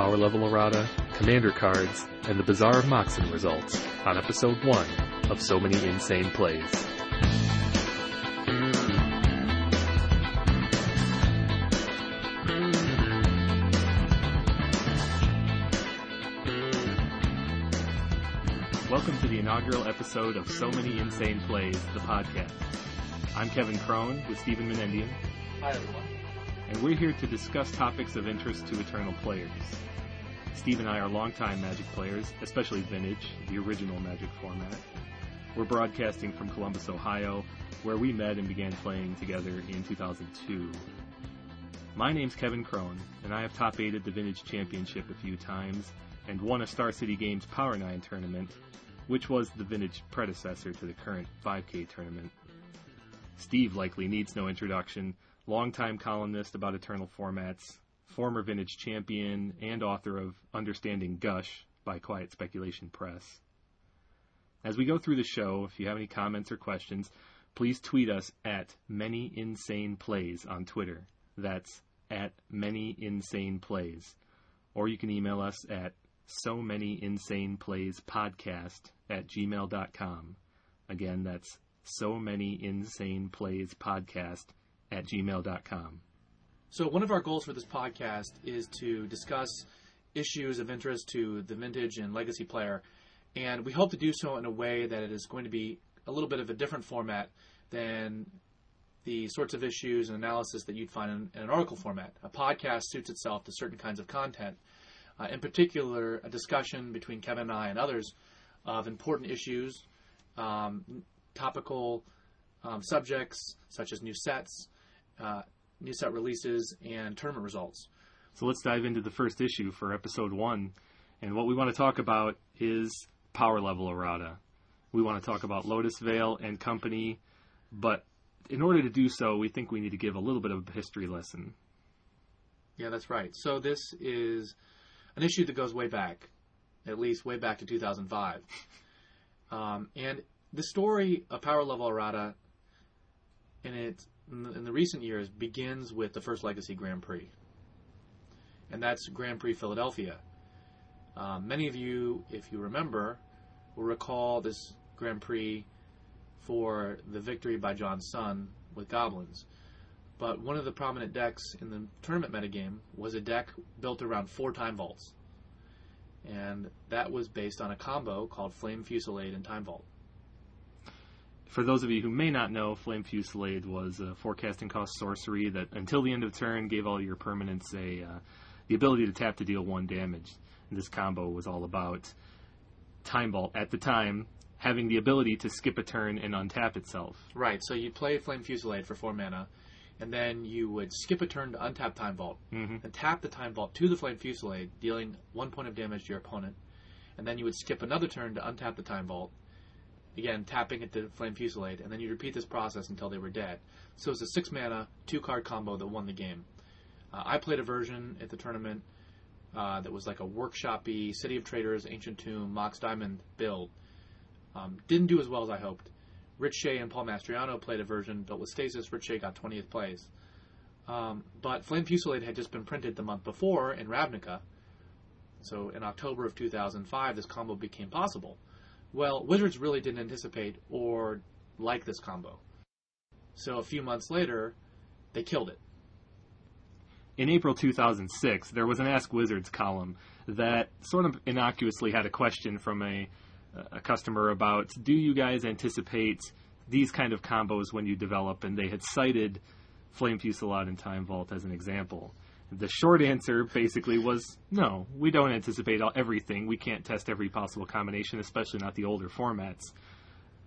power level errata, commander cards, and the Bazaar of Moxen results on episode 1 of So Many Insane Plays. Welcome to the inaugural episode of So Many Insane Plays, the podcast. I'm Kevin Cron with Stephen Menendian. Hi, everyone. And we're here to discuss topics of interest to eternal players. Steve and I are longtime Magic players, especially Vintage, the original Magic format. We're broadcasting from Columbus, Ohio, where we met and began playing together in 2002. My name's Kevin Cron, and I have top-8'd the Vintage Championship a few times and won a Star City Games Power 9 tournament, which was the Vintage predecessor to the current 5K tournament. Steve likely needs no introduction, longtime columnist about eternal formats, former Vintage champion, and author of Understanding Gush by Quiet Speculation Press. As we go through the show, if you have any comments or questions, please tweet us at ManyInsanePlays on Twitter. That's at ManyInsanePlays. Or you can email us at So Many Insane Plays Podcast at gmail.com. Again, that's So Many Insane Plays Podcast at gmail.com. So one of our goals for this podcast is to discuss issues of interest to the Vintage and Legacy player, and we hope to do so in a way that it is going to be a little bit of a different format than the sorts of issues and analysis that you'd find in an article format. A podcast suits itself to certain kinds of content. In particular, a discussion between Kevin and I and others of important issues, topical subjects such as new sets, new set releases, and tournament results. So let's dive into the first issue for episode 1. And what we want to talk about is power level errata. We want to talk about Lotus Veil and company, but in order to do so, we think we need to give a little bit of a history lesson. Yeah, that's right. So this is an issue that goes way back, at least way back to 2005. And the story of power level errata in the recent years begins with the first Legacy Grand Prix, and that's Grand Prix Philadelphia. Many of you, if you remember, will recall this Grand Prix for the victory by John Sun with Goblins. But one of the prominent decks in the tournament metagame was a deck built around 4 Time Vaults. And that was based on a combo called Flame Fusillade and Time Vault. For those of you who may not know, Flame Fusillade was a forecasting cost sorcery that, until the end of turn, gave all your permanents the ability to tap to deal 1 damage. And this combo was all about Time Vault, at the time, having the ability to skip a turn and untap itself. Right, so you play Flame Fusillade for 4 mana, and then you would skip a turn to untap Time Vault, and tap the Time Vault to the Flame Fusillade, dealing 1 point of damage to your opponent, and then you would skip another turn to untap the Time Vault, again tapping it to Flame Fusillade, and then you'd repeat this process until they were dead. So it's a 6-mana, 2-card combo that won the game. I played a version at the tournament that was like a workshop-y, City of Traders, Ancient Tomb, Mox Diamond build. Didn't do as well as I hoped. Rich Shea and Paul Mastriano played a version built with Stasis. Rich Shea got 20th place. But Flame Fusillade had just been printed the month before in Ravnica. So in October of 2005, this combo became possible. Well, Wizards really didn't anticipate or like this combo. So a few months later, they killed it. In April 2006, there was an Ask Wizards column that sort of innocuously had a question from a customer about, do you guys anticipate these kind of combos when you develop? And they had cited Flame Fusillade and Time Vault as an example. The short answer basically was, no, we don't anticipate everything. We can't test every possible combination, especially not the older formats.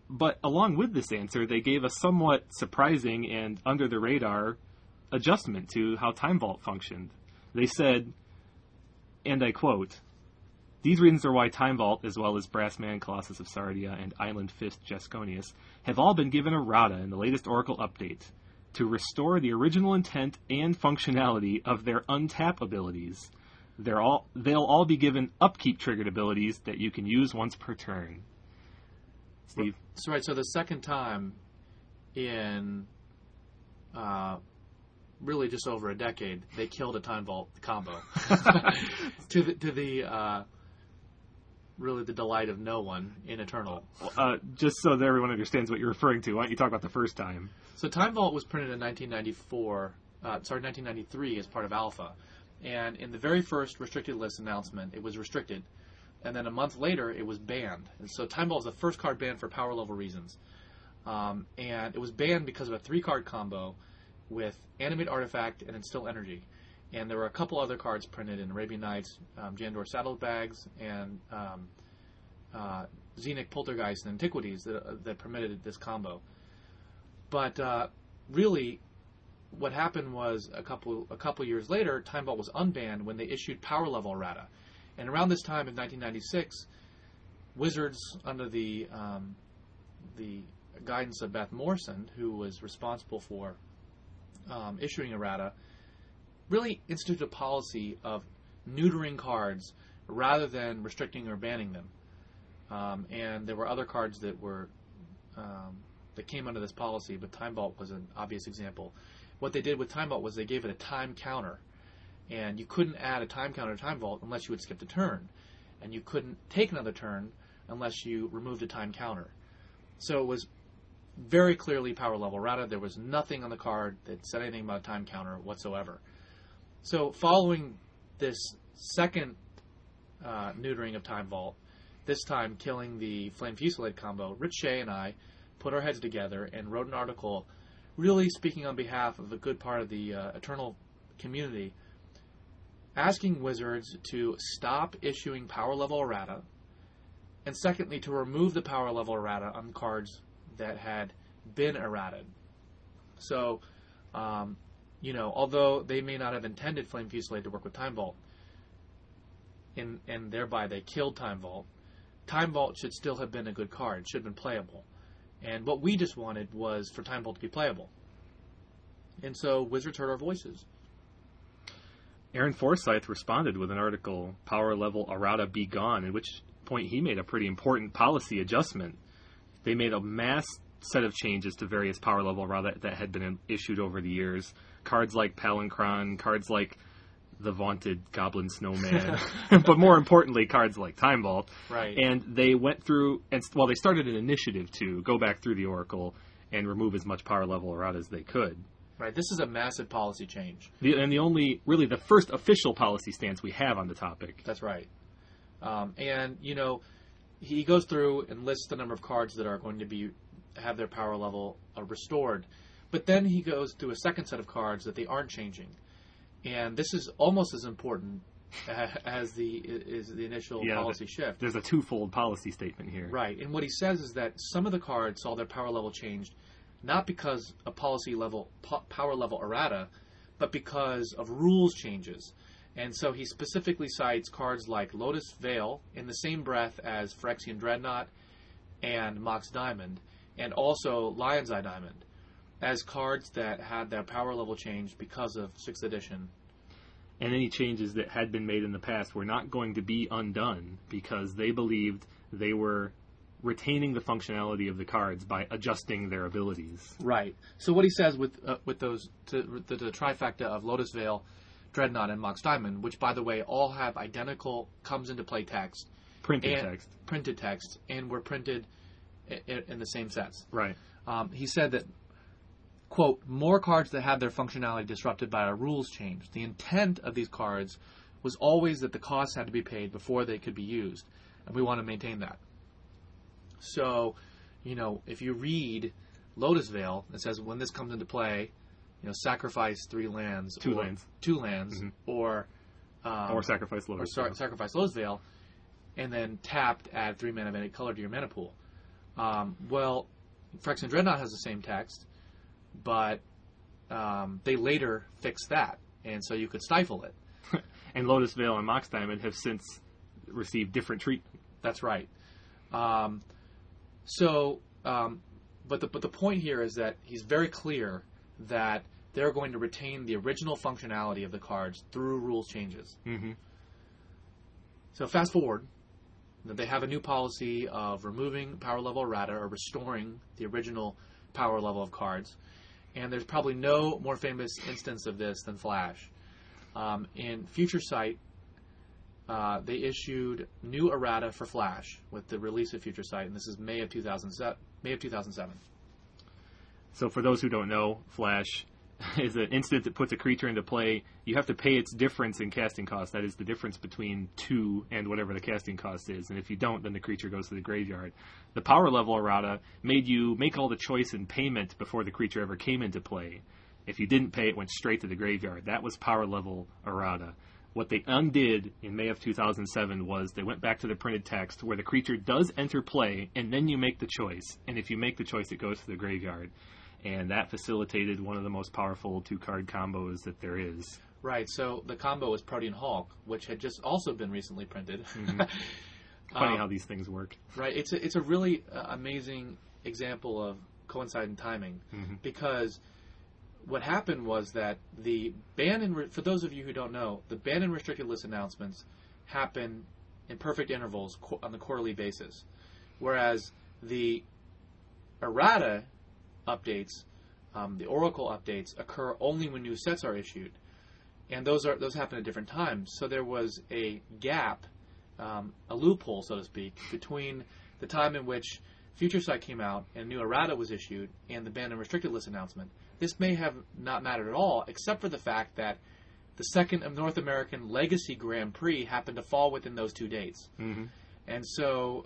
But along with this answer, they gave a somewhat surprising and under-the-radar adjustment to how Time Vault functioned. They said, and I quote, "These reasons are why Time Vault, as well as Brassman, Colossus of Sardia, and Island Fist Jesconius, have all been given errata in the latest Oracle update to restore the original intent and functionality of their untap abilities. They'll all be given upkeep-triggered abilities that you can use once per turn." Steve? So, right, so the second time in really just over a decade, they killed a Time Vault combo to the really the delight of no one in Eternal. Just so that everyone understands what you're referring to, why don't you talk about the first time? So Time Vault was printed in 1993 as part of Alpha. And in the very first restricted list announcement, it was restricted. And then a month later, it was banned. And so Time Vault was the first card banned for power level reasons. And it was banned because of a 3-card combo with Animate Artifact and Instill Energy. And there were a couple other cards printed in Arabian Nights, Jandor Saddlebags, and Xenic Poltergeist and Antiquities that permitted this combo. But really, what happened was a couple years later, Time Vault was unbanned when they issued power level errata. And around this time in 1996, Wizards, under the guidance of Beth Morrison, who was responsible for issuing errata, really instituted a policy of neutering cards rather than restricting or banning them. And there were other cards that were that came under this policy, but Time Vault was an obvious example. What they did with Time Vault was they gave it a time counter. And you couldn't add a time counter to Time Vault unless you had skipped a turn. And you couldn't take another turn unless you removed a time counter. So it was very clearly power level errata. There was nothing on the card that said anything about a time counter whatsoever. So following this second neutering of Time Vault, this time killing the Flame Fusillade combo, Rich Shea and I put our heads together and wrote an article really speaking on behalf of a good part of the Eternal community, asking Wizards to stop issuing power level errata, and secondly, to remove the power level errata on cards that had been errated. So, although they may not have intended Flame Fusillade to work with Time Vault, and thereby they killed Time Vault, Time Vault should still have been a good card. It should have been playable. And what we just wanted was for Time Vault to be playable. And so Wizards heard our voices. Aaron Forsythe responded with an article, Power Level Errata Be Gone, at which point he made a pretty important policy adjustment. They made a mass set of changes to various power level errata that had been issued over the years. Cards like Palancron, cards like the vaunted Goblin Snowman, but more importantly, cards like Time Vault. Right. And they went through, they started an initiative to go back through the Oracle and remove as much power level errata as they could. Right, this is a massive policy change. The first official policy stance we have on the topic. That's right. He goes through and lists the number of cards that are going to have their power level restored. But then he goes through a second set of cards that they aren't changing. And this is almost as important as the initial policy shift. There's a twofold policy statement here. Right, and what he says is that some of the cards saw their power level changed not because of power level errata, but because of rules changes. And so he specifically cites cards like Lotus Veil in the same breath as Phyrexian Dreadnought and Mox Diamond, and also Lion's Eye Diamond, as cards that had their power level changed because of 6th edition. And any changes that had been made in the past were not going to be undone because they believed they were retaining the functionality of the cards by adjusting their abilities. Right. So what he says with those the trifecta of Lotus Veil, Dreadnought, and Mox Diamond, which by the way all have identical comes into play text, printed text, and were printed in the same sets. Right. He said that, quote, more cards that have their functionality disrupted by a rules change. The intent of these cards was always that the costs had to be paid before they could be used, and we want to maintain that. So, if you read Lotus Veil, it says when this comes into play, sacrifice 3 lands. Two lands. Mm-hmm. Or sacrifice Lotus Veil. Sacrifice Lotus Veil, and then tapped, add 3 mana of any color to your mana pool. Phyrexian Dreadnought has the same text, but they later fixed that, and so you could stifle it. And Lotus Veil and Mox Diamond have since received different treatment. That's right. But the point here is that he's very clear that they're going to retain the original functionality of the cards through rules changes. Mm-hmm. So fast forward, they have a new policy of removing power level errata or restoring the original power level of cards, And there's probably no more famous instance of this than Flash. In Future Sight, they issued new errata for Flash with the release of Future Sight, and this is May of 2007. So for those who don't know, Flash is an instant that puts a creature into play. You have to pay its difference in casting cost. That is the difference between 2 and whatever the casting cost is. And if you don't, then the creature goes to the graveyard. The power level errata made you make all the choice in payment before the creature ever came into play. If you didn't pay, it went straight to the graveyard. That was power level errata. What they undid in May of 2007 was they went back to the printed text where the creature does enter play, and then you make the choice. And if you make the choice, it goes to the graveyard. And that facilitated one of the most powerful 2-card combos that there is. Right, so the combo was Protean Hulk, which had just also been recently printed. Mm-hmm. Funny how these things work. Right, it's a really amazing example of coincident timing. Mm-hmm. Because what happened was that the ban and, for those of you who don't know, the ban and restricted list announcements happen in perfect intervals on the quarterly basis. Whereas the errata updates, the Oracle updates, occur only when new sets are issued, and those happen at different times. So there was a gap, a loophole, so to speak, between the time in which Future Sight came out and new errata was issued and the banned and restricted list announcement. This may have not mattered at all, except for the fact that the second of North American Legacy Grand Prix happened to fall within those 2 dates. Mm-hmm. And so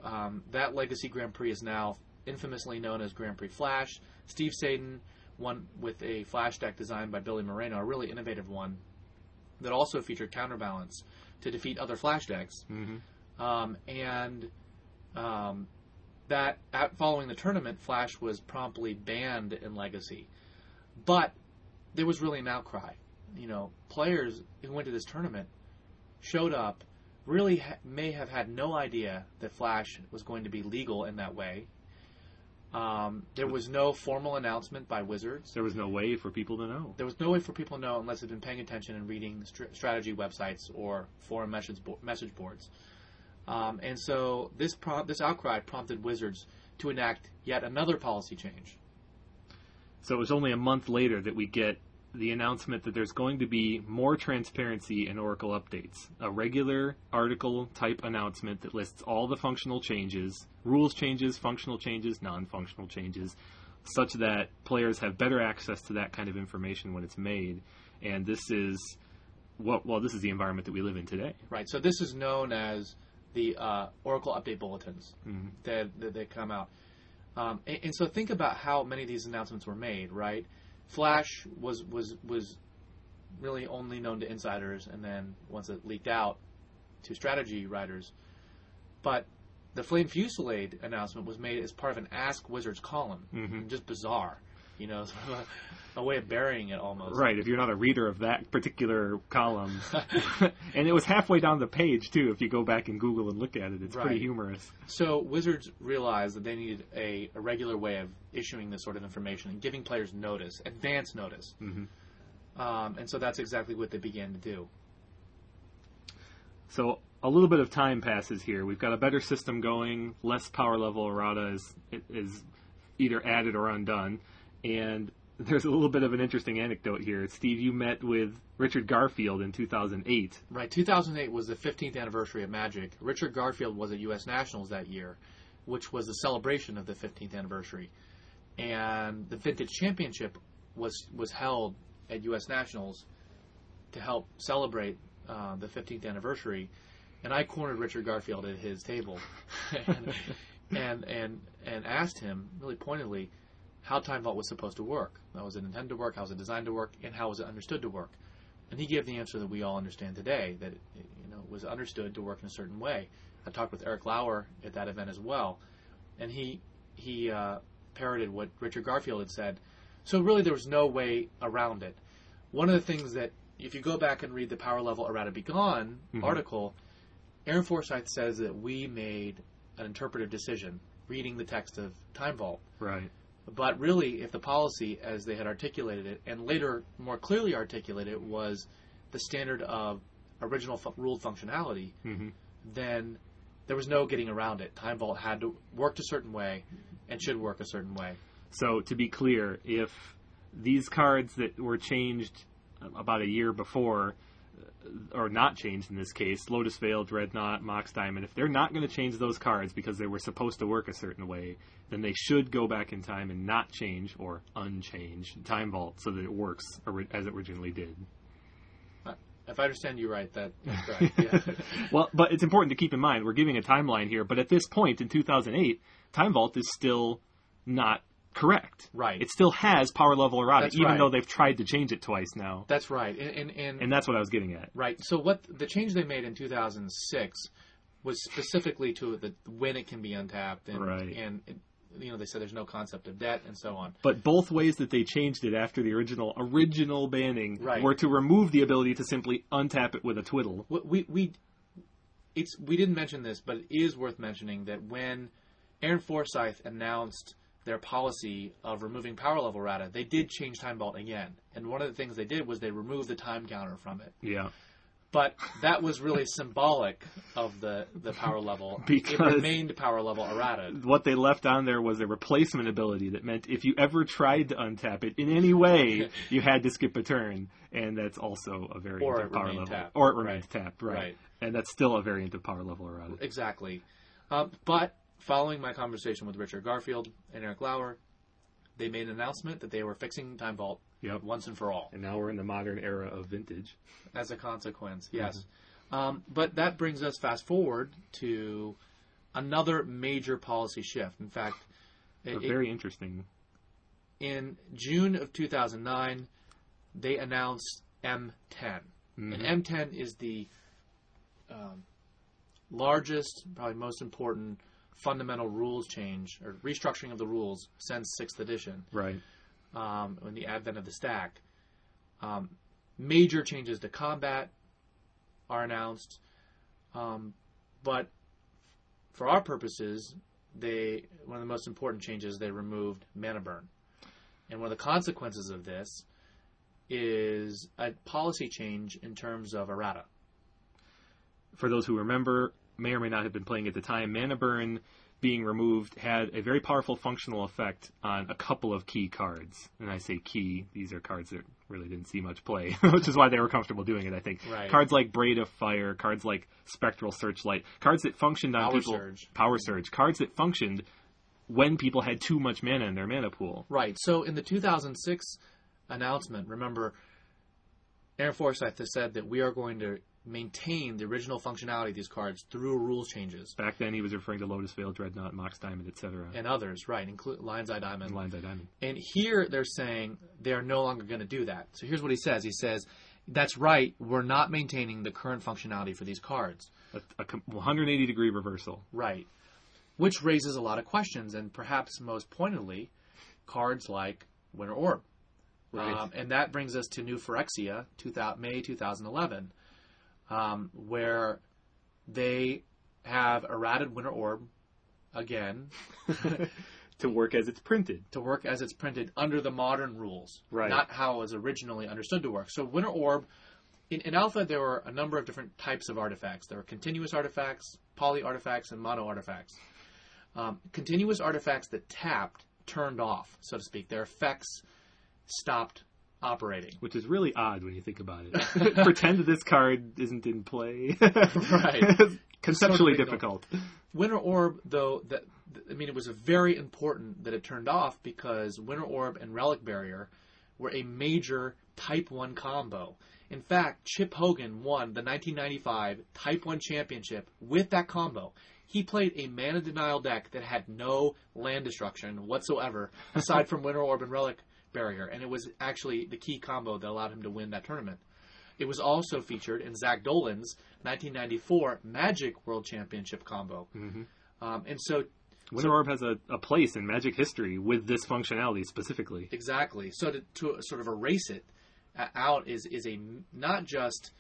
that Legacy Grand Prix is now infamously known as Grand Prix Flash. Steve Sadin, one with a Flash deck designed by Billy Moreno, a really innovative one that also featured Counterbalance to defeat other Flash decks. Mm-hmm. That following the tournament, Flash was promptly banned in Legacy. But there was really an outcry. You know, players who went to this tournament showed up, really may have had no idea that Flash was going to be legal in that way. There was no formal announcement by Wizards. There was no way for people to know. There was no way for people to know unless they'd been paying attention and reading strategy websites or forum message boards. And so this outcry prompted Wizards to enact yet another policy change. So it was only a month later that we get the announcement that there's going to be more transparency in Oracle updates. A regular article-type announcement that lists all the functional changes, rules changes, functional changes, non-functional changes, such that players have better access to that kind of information when it's made. And this is this is the environment that we live in today. Right, so this is known as the Oracle Update Bulletins. Mm-hmm. that come out. And so think about how many of these announcements were made, right? Flash was really only known to insiders, and then once it leaked out to strategy writers. But the Flame Fusillade announcement was made as part of an Ask Wizards column. Mm-hmm. Just bizarre. You know, sort of a way of burying it almost. Right, if you're not a reader of that particular column. And it was halfway down the page, too, if you go back and Google and look at it. It's right. Pretty humorous. So Wizards realized that they needed a regular way of issuing this sort of information and giving players notice, advance notice. Mm-hmm. And so that's exactly what they began to do. So a little bit of time passes here. We've got a better system going. Less power level errata is either added or undone. And there's a little bit of an interesting anecdote here. Steve, you met with Richard Garfield in 2008. Right, 2008 was the 15th anniversary of Magic. Richard Garfield was at U.S. Nationals that year, which was the celebration of the 15th anniversary. And the Vintage Championship was held at U.S. Nationals to help celebrate the 15th anniversary. And I cornered Richard Garfield at his table and asked him really pointedly, how Time Vault was supposed to work. How was it intended to work? How was it designed to work? And how was it understood to work? And he gave the answer that we all understand today, that it was understood to work in a certain way. I talked with Erik Lauer at that event as well, and he parroted what Richard Garfield had said. So really there was no way around it. One of the things that, if you go back and read the Power Level Errata Be Gone mm-hmm. article, Aaron Forsythe says that we made an interpretive decision reading the text of Time Vault. Right. But really, if the policy, as they had articulated it, and later more clearly articulated it, was the standard of original ruled functionality, mm-hmm. then there was no getting around it. Time Vault had to work a certain way and should work a certain way. So, to be clear, if these cards that were changed about a year before, or not changed in this case, Lotus Veil, Dreadnought, Mox Diamond, if they're not going to change those cards because they were supposed to work a certain way, then they should go back in time and not change or unchange Time Vault so that it works as it originally did. If I understand you right, that's right. Yeah. Well, but it's important to keep in mind, we're giving a timeline here, but at this point in 2008, Time Vault is still not correct. Right. It still has power level errata, that's even right. though they've tried to change it twice now. That's right. And that's what I was getting at. Right. So what the change they made in 2006 was specifically to when it can be untapped. And, right. And it, they said there's no concept of debt and so on. But both ways that they changed it after the original banning right. were to remove the ability to simply untap it with a twiddle. We didn't mention this, but it is worth mentioning that when Aaron Forsythe announced their policy of removing power level errata, they did change Time Vault again. And one of the things they did was they removed the time counter from it. Yeah. But that was really symbolic of the power level. Because it remained power level errata. What they left on there was a replacement ability that meant if you ever tried to untap it in any way, you had to skip a turn. And that's also a variant of power level. Tapped. Or it remained right. tapped. Right. right. And that's still a variant of power level errata. Exactly. But following my conversation with Richard Garfield and Erik Lauer, they made an announcement that they were fixing Time Vault yep. once and for all. And now we're in the modern era of vintage. As a consequence, yes. Mm-hmm. But that brings us fast forward to another major policy shift. In fact, very interesting. In June of 2009, they announced M10. Mm-hmm. And M10 is the largest, probably most important fundamental rules change or restructuring of the rules since 6th edition. Right. When the advent of the stack. Major changes to combat are announced. But for our purposes, one of the most important changes, they removed mana burn. And one of the consequences of this is a policy change in terms of errata. For those who remember, may or may not have been playing at the time, mana burn being removed had a very powerful functional effect on a couple of key cards. And I say key, these are cards that really didn't see much play, which is why they were comfortable doing it, I think. Right. Cards like Braid of Fire, cards like Spectral Searchlight, cards that functioned on people... Power Surge. Cards that functioned when people had too much mana in their mana pool. Right, so in the 2006 announcement, remember, Aaron Forsythe has said that we are going to maintain the original functionality of these cards through rules changes. Back then, he was referring to Lotus Veil, Dreadnought, Mox Diamond, etc. And others, right, including Lion's Eye Diamond. And here they're saying they're no longer going to do that. So here's what he says. He says, that's right, we're not maintaining the current functionality for these cards. A 180-degree reversal. Right. Which raises a lot of questions, and perhaps most pointedly, cards like Winter Orb. Right. And that brings us to New Phyrexia, May 2011. Where they have errated Winter Orb again to work as it's printed under the modern rules, right? Not how it was originally understood to work. So Winter Orb in Alpha, there were a number of different types of artifacts. There were continuous artifacts, poly artifacts, and mono artifacts. Continuous artifacts that tapped turned off, so to speak. Their effects stopped operating, which is really odd when you think about it. Pretend this card isn't in play. Right. Conceptually sort of difficult. Winter Orb, though, it was very important that it turned off, because Winter Orb and Relic Barrier were a major Type 1 combo. In fact, Chip Hogan won the 1995 Type 1 Championship with that combo. He played a mana denial deck that had no land destruction whatsoever, aside from Winter Orb and Relic Barrier, and it was actually the key combo that allowed him to win that tournament. It was also featured in Zach Dolan's 1994 Magic World Championship combo. Mm-hmm. And so Winter Orb has a place in Magic history with this functionality specifically. Exactly. So to sort of erase it out is a not just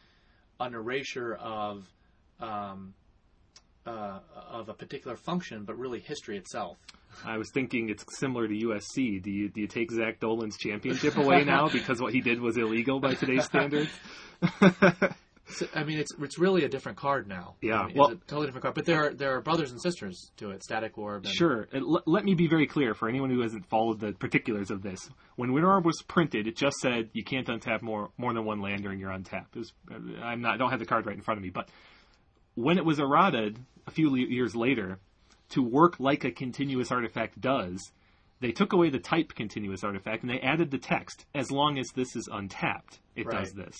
an erasure of a particular function, but really history itself. I was thinking it's similar to USC. Do you take Zach Dolan's championship away now because what he did was illegal by today's standards? I mean, it's really a different card now. Yeah, I mean, well, it's a totally different card. But there are brothers and sisters to it. Static Orb. And... Sure. Let me be very clear for anyone who hasn't followed the particulars of this. When Winter Orb was printed, it just said you can't untap more than one land during your untap. I don't have the card right in front of me, but when it was errated a few years later to work like a continuous artifact does, they took away the type continuous artifact and they added the text. As long as this is untapped, it does this.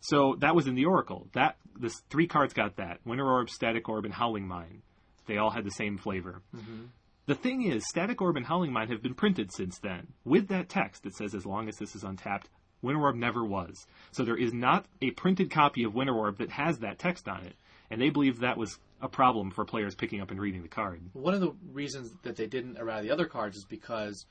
So that was in the Oracle. The three cards got that. Winter Orb, Static Orb, and Howling Mine. They all had the same flavor. Mm-hmm. The thing is, Static Orb and Howling Mine have been printed since then. With that text that says, as long as this is untapped, Winter Orb never was. So there is not a printed copy of Winter Orb that has that text on it. And they believe that was a problem for players picking up and reading the card. One of the reasons that they didn't errata the other cards is because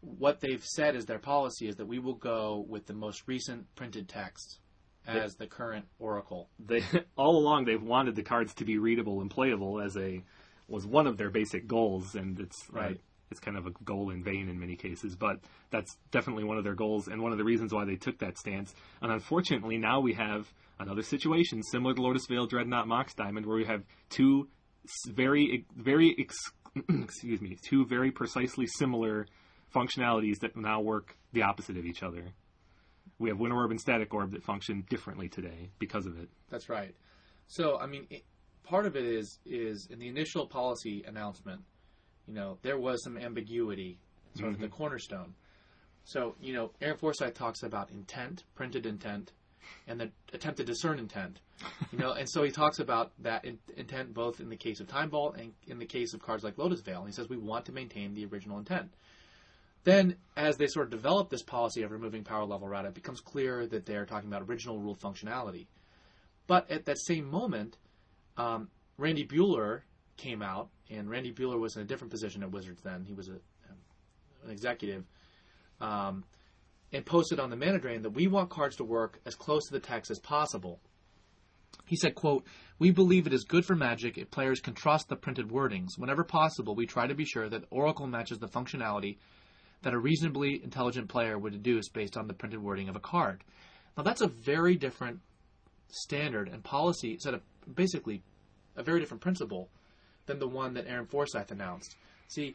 what they've said is their policy is that we will go with the most recent printed text as the current Oracle. All along, they've wanted the cards to be readable and playable was one of their basic goals, and it's it's kind of a goal in vain in many cases, but that's definitely one of their goals and one of the reasons why they took that stance. And unfortunately, now we have another situation similar to Lotus Veil, Dreadnought, Mox Diamond, where we have two very precisely similar functionalities that now work the opposite of each other. We have Winter Orb and Static Orb that function differently today because of it. That's right. So, I mean, part of it is in the initial policy announcement, you know, there was some ambiguity sort of the cornerstone. So, you know, Aaron Forsythe talks about intent, printed intent, and the attempt to discern intent. You know, and so he talks about that intent both in the case of Time Vault and in the case of cards like Lotus Veil. And he says we want to maintain the original intent. Then, as they sort of develop this policy of removing power level errata, it becomes clear that they're talking about original rule functionality. But at that same moment, Randy Buehler came out, and Randy Buehler was in a different position at Wizards then. He was an executive, and posted on the Mana Drain that we want cards to work as close to the text as possible. He said, quote, "We believe it is good for Magic if players can trust the printed wordings. Whenever possible, we try to be sure that Oracle matches the functionality that a reasonably intelligent player would deduce based on the printed wording of a card." Now, that's a very different standard and policy, set up basically a very different principle than the one that Aaron Forsythe announced. See,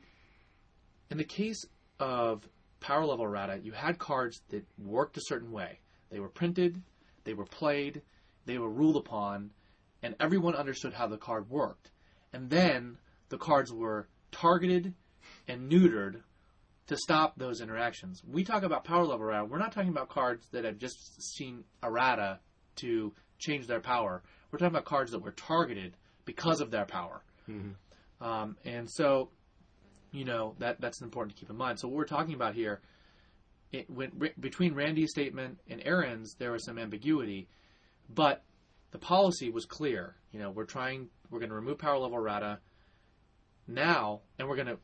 in the case of power level errata, you had cards that worked a certain way. They were printed, they were played, they were ruled upon, and everyone understood how the card worked. And then the cards were targeted and neutered to stop those interactions. We talk about power level errata. We're not talking about cards that have just seen errata to change their power. We're talking about cards that were targeted because of their power. Mm-hmm. And so, you know, that's important to keep in mind. So what we're talking about here, between Randy's statement and Aaron's, there was some ambiguity, but the policy was clear. You know, we're going to remove power level errata now, and we're going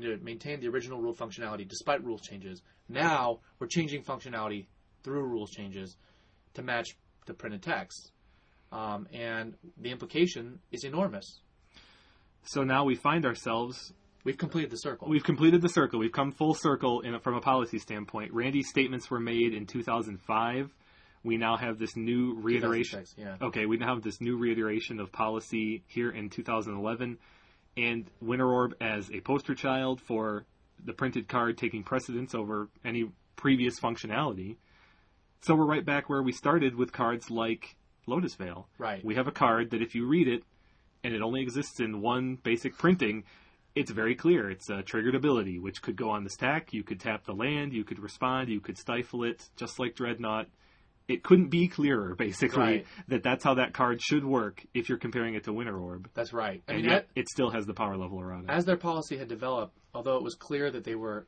to maintain the original rule functionality despite rule changes. Now we're changing functionality through rule changes to match the printed text, and the implication is enormous. So now we find ourselves. We've completed the circle. We've come full circle from a policy standpoint. Randy's statements were made in 2005. We now have this new reiteration. Yeah. Okay, we now have this new reiteration of policy here in 2011. And Winter Orb as a poster child for the printed card taking precedence over any previous functionality. So we're right back where we started with cards like Lotus Veil. Right. We have a card that if you read it, and it only exists in one basic printing, it's very clear. It's a triggered ability, which could go on the stack. You could tap the land. You could respond. You could stifle it, just like Dreadnought. It couldn't be clearer, basically, that's how that card should work if you're comparing it to Winter Orb. That's right. I mean, yet, it still has the power level around it. As their policy had developed, although it was clear that they were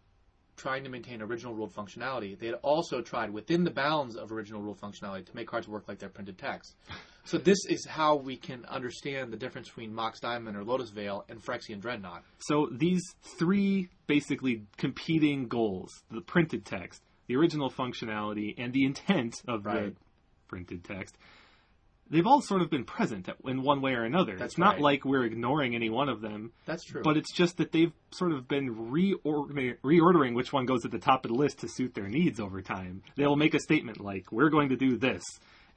trying to maintain original rule functionality, they had also tried within the bounds of original rule functionality to make cards work like their printed text. So this is how we can understand the difference between Mox Diamond or Lotus Veil and Phyrexian Dreadnought. So these three basically competing goals, the printed text, the original functionality, and the intent of the printed text, they've all sort of been present in one way or another. That's not like we're ignoring any one of them. That's true. But it's just that they've sort of been reordering which one goes at the top of the list to suit their needs over time. They'll make a statement like, we're going to do this,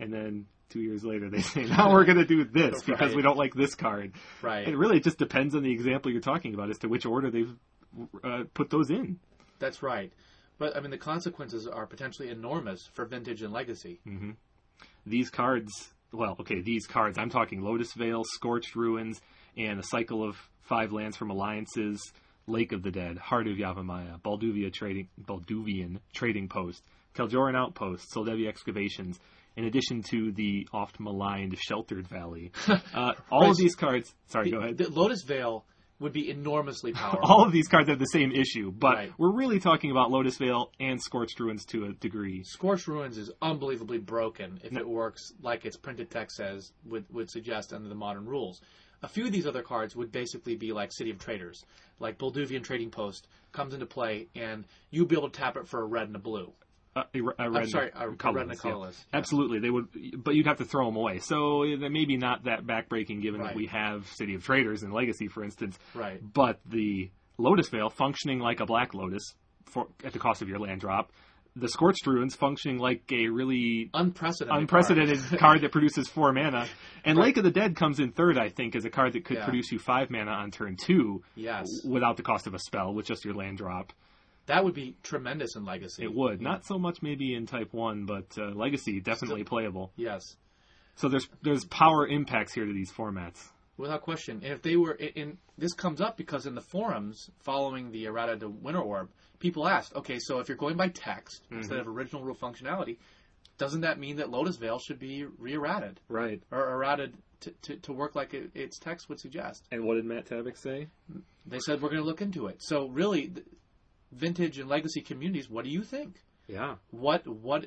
and then 2 years later, they say, now we're going to do this because we don't like this card. Right. And really, it just depends on the example you're talking about as to which order they've put those in. That's right. But, I mean, the consequences are potentially enormous for Vintage and Legacy. Mm-hmm. These cards, well, okay, these cards. I'm talking Lotus Veil, Scorched Ruins, and a cycle of 5 lands from Alliances, Lake of the Dead, Heart of Yavimaya, Balduvian Trading Post, Keljoran Outpost, Soldevi Excavations, in addition to the oft-maligned Sheltered Valley. All of these cards... Sorry, go ahead. The Lotus Veil would be enormously powerful. All of these cards have the same issue, but we're really talking about Lotus Veil and Scorched Ruins to a degree. Scorched Ruins is unbelievably broken if it works like its printed text says would suggest under the modern rules. A few of these other cards would basically be like City of Traders, like Balduvian Trading Post comes into play, and you'd be able to tap it for a red and a blue. A red and a colorless. Yeah. Absolutely, they would, but you'd have to throw them away. So maybe not that backbreaking, given that we have City of Traders and Legacy, for instance. Right. But the Lotus Veil functioning like a Black Lotus at the cost of your land drop. The Scorched Ruins functioning like a really unprecedented card that produces 4 mana. And Lake of the Dead comes in third, I think, as a card that could produce you 5 mana on turn 2 without the cost of a spell, with just your land drop. That would be tremendous in Legacy. It would. Not so much maybe in Type 1, but Legacy, definitely still playable. Yes. So there's power impacts here to these formats. Without question. And if they were in, this comes up because in the forums following the errata to Winter Orb, people asked, okay, so if you're going by text instead of original rule functionality, doesn't that mean that Lotus Veil should be re-errated? Right. Or errated to work like its text would suggest. And what did Matt Tabak say? They said, we're going to look into it. So really, Vintage and Legacy communities, what do you think? Yeah. What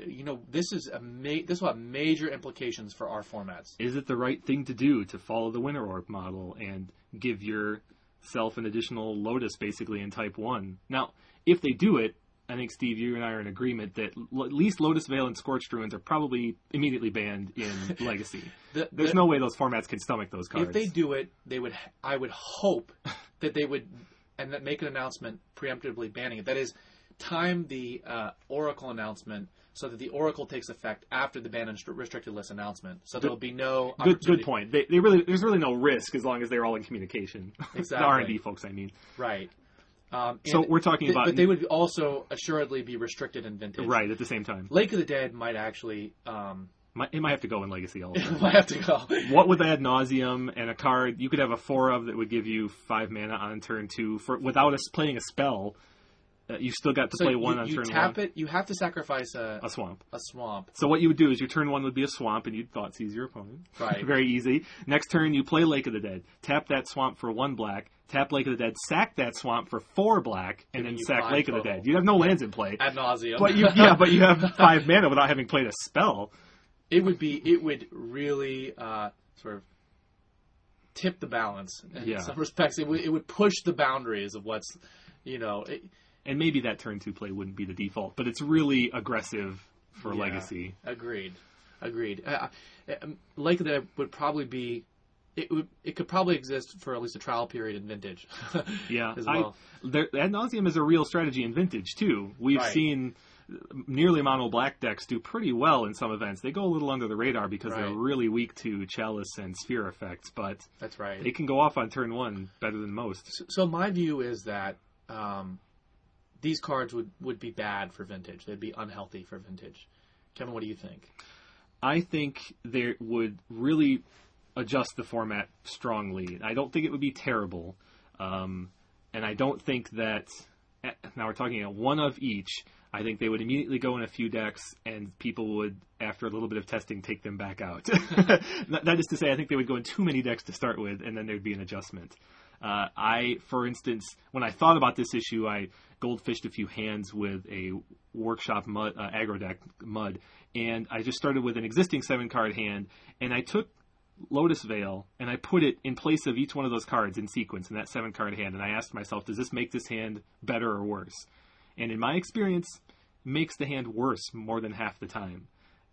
you know, this will have major implications for our formats. Is it the right thing to do to follow the Winter Orb model and give yourself an additional Lotus basically in Type 1? Now, if they do it, I think, Steve, you and I are in agreement that at least Lotus Veil and Scorched Ruins are probably immediately banned in Legacy. There's no way those formats can stomach those cards. If they do it, I would hope that they would and that make an announcement preemptively banning it. That is, time the Oracle announcement so that the Oracle takes effect after the ban and restricted list announcement. So there will be no opportunity. Good point. There's really no risk as long as they're all in communication. Exactly. The R&D folks, I mean. Right. So we're talking about... But they would also assuredly be restricted in Vintage. Right, at the same time. Lake of the Dead might actually... it might have to go in Legacy also. It might have to go. What would ad nauseum and a card... You could have a 4 of that would give you 5 mana on turn 2 without playing a spell... You've still got to play 1 on turn 1. You tap it. You have to sacrifice a swamp. A swamp. So what you would do is your turn 1 would be a swamp, and you'd thought seize your opponent. Right. Very easy. Next turn, you play Lake of the Dead. Tap that swamp for 1 black. Tap Lake of the Dead. Sack that swamp for 4 black, and then sack Lake of the Dead. You have no lands in play. Ad nauseum. But you have 5 mana without having played a spell. It would really sort of tip the balance in some respects. It would push the boundaries of what's, you know... And maybe that turn 2 play wouldn't be the default, but it's really aggressive for Legacy. Agreed. Lake of the Dead would probably be... It could probably exist for at least a trial period in Vintage. Yeah. As well. Ad nauseum is a real strategy in Vintage, too. We've seen nearly mono black decks do pretty well in some events. They go a little under the radar because they're really weak to Chalice and Sphere effects, but that's right. They can go off on turn 1 better than most. So my view is that... these cards would be bad for Vintage. They'd be unhealthy for Vintage. Kevin, what do you think? I think they would really adjust the format strongly. I don't think it would be terrible. And I don't think that... Now we're talking about one of each. I think they would immediately go in a few decks, and people would, after a little bit of testing, take them back out. That is to say, I think they would go in too many decks to start with, and then there'd be an adjustment. For instance, when I thought about this issue, I goldfished a few hands with a workshop mud, aggro deck mud, and I just started with an existing 7-card hand, and I took Lotus Veil, and I put it in place of each one of those cards in sequence in that 7-card hand, and I asked myself, does this make this hand better or worse? And in my experience, makes the hand worse more than half the time.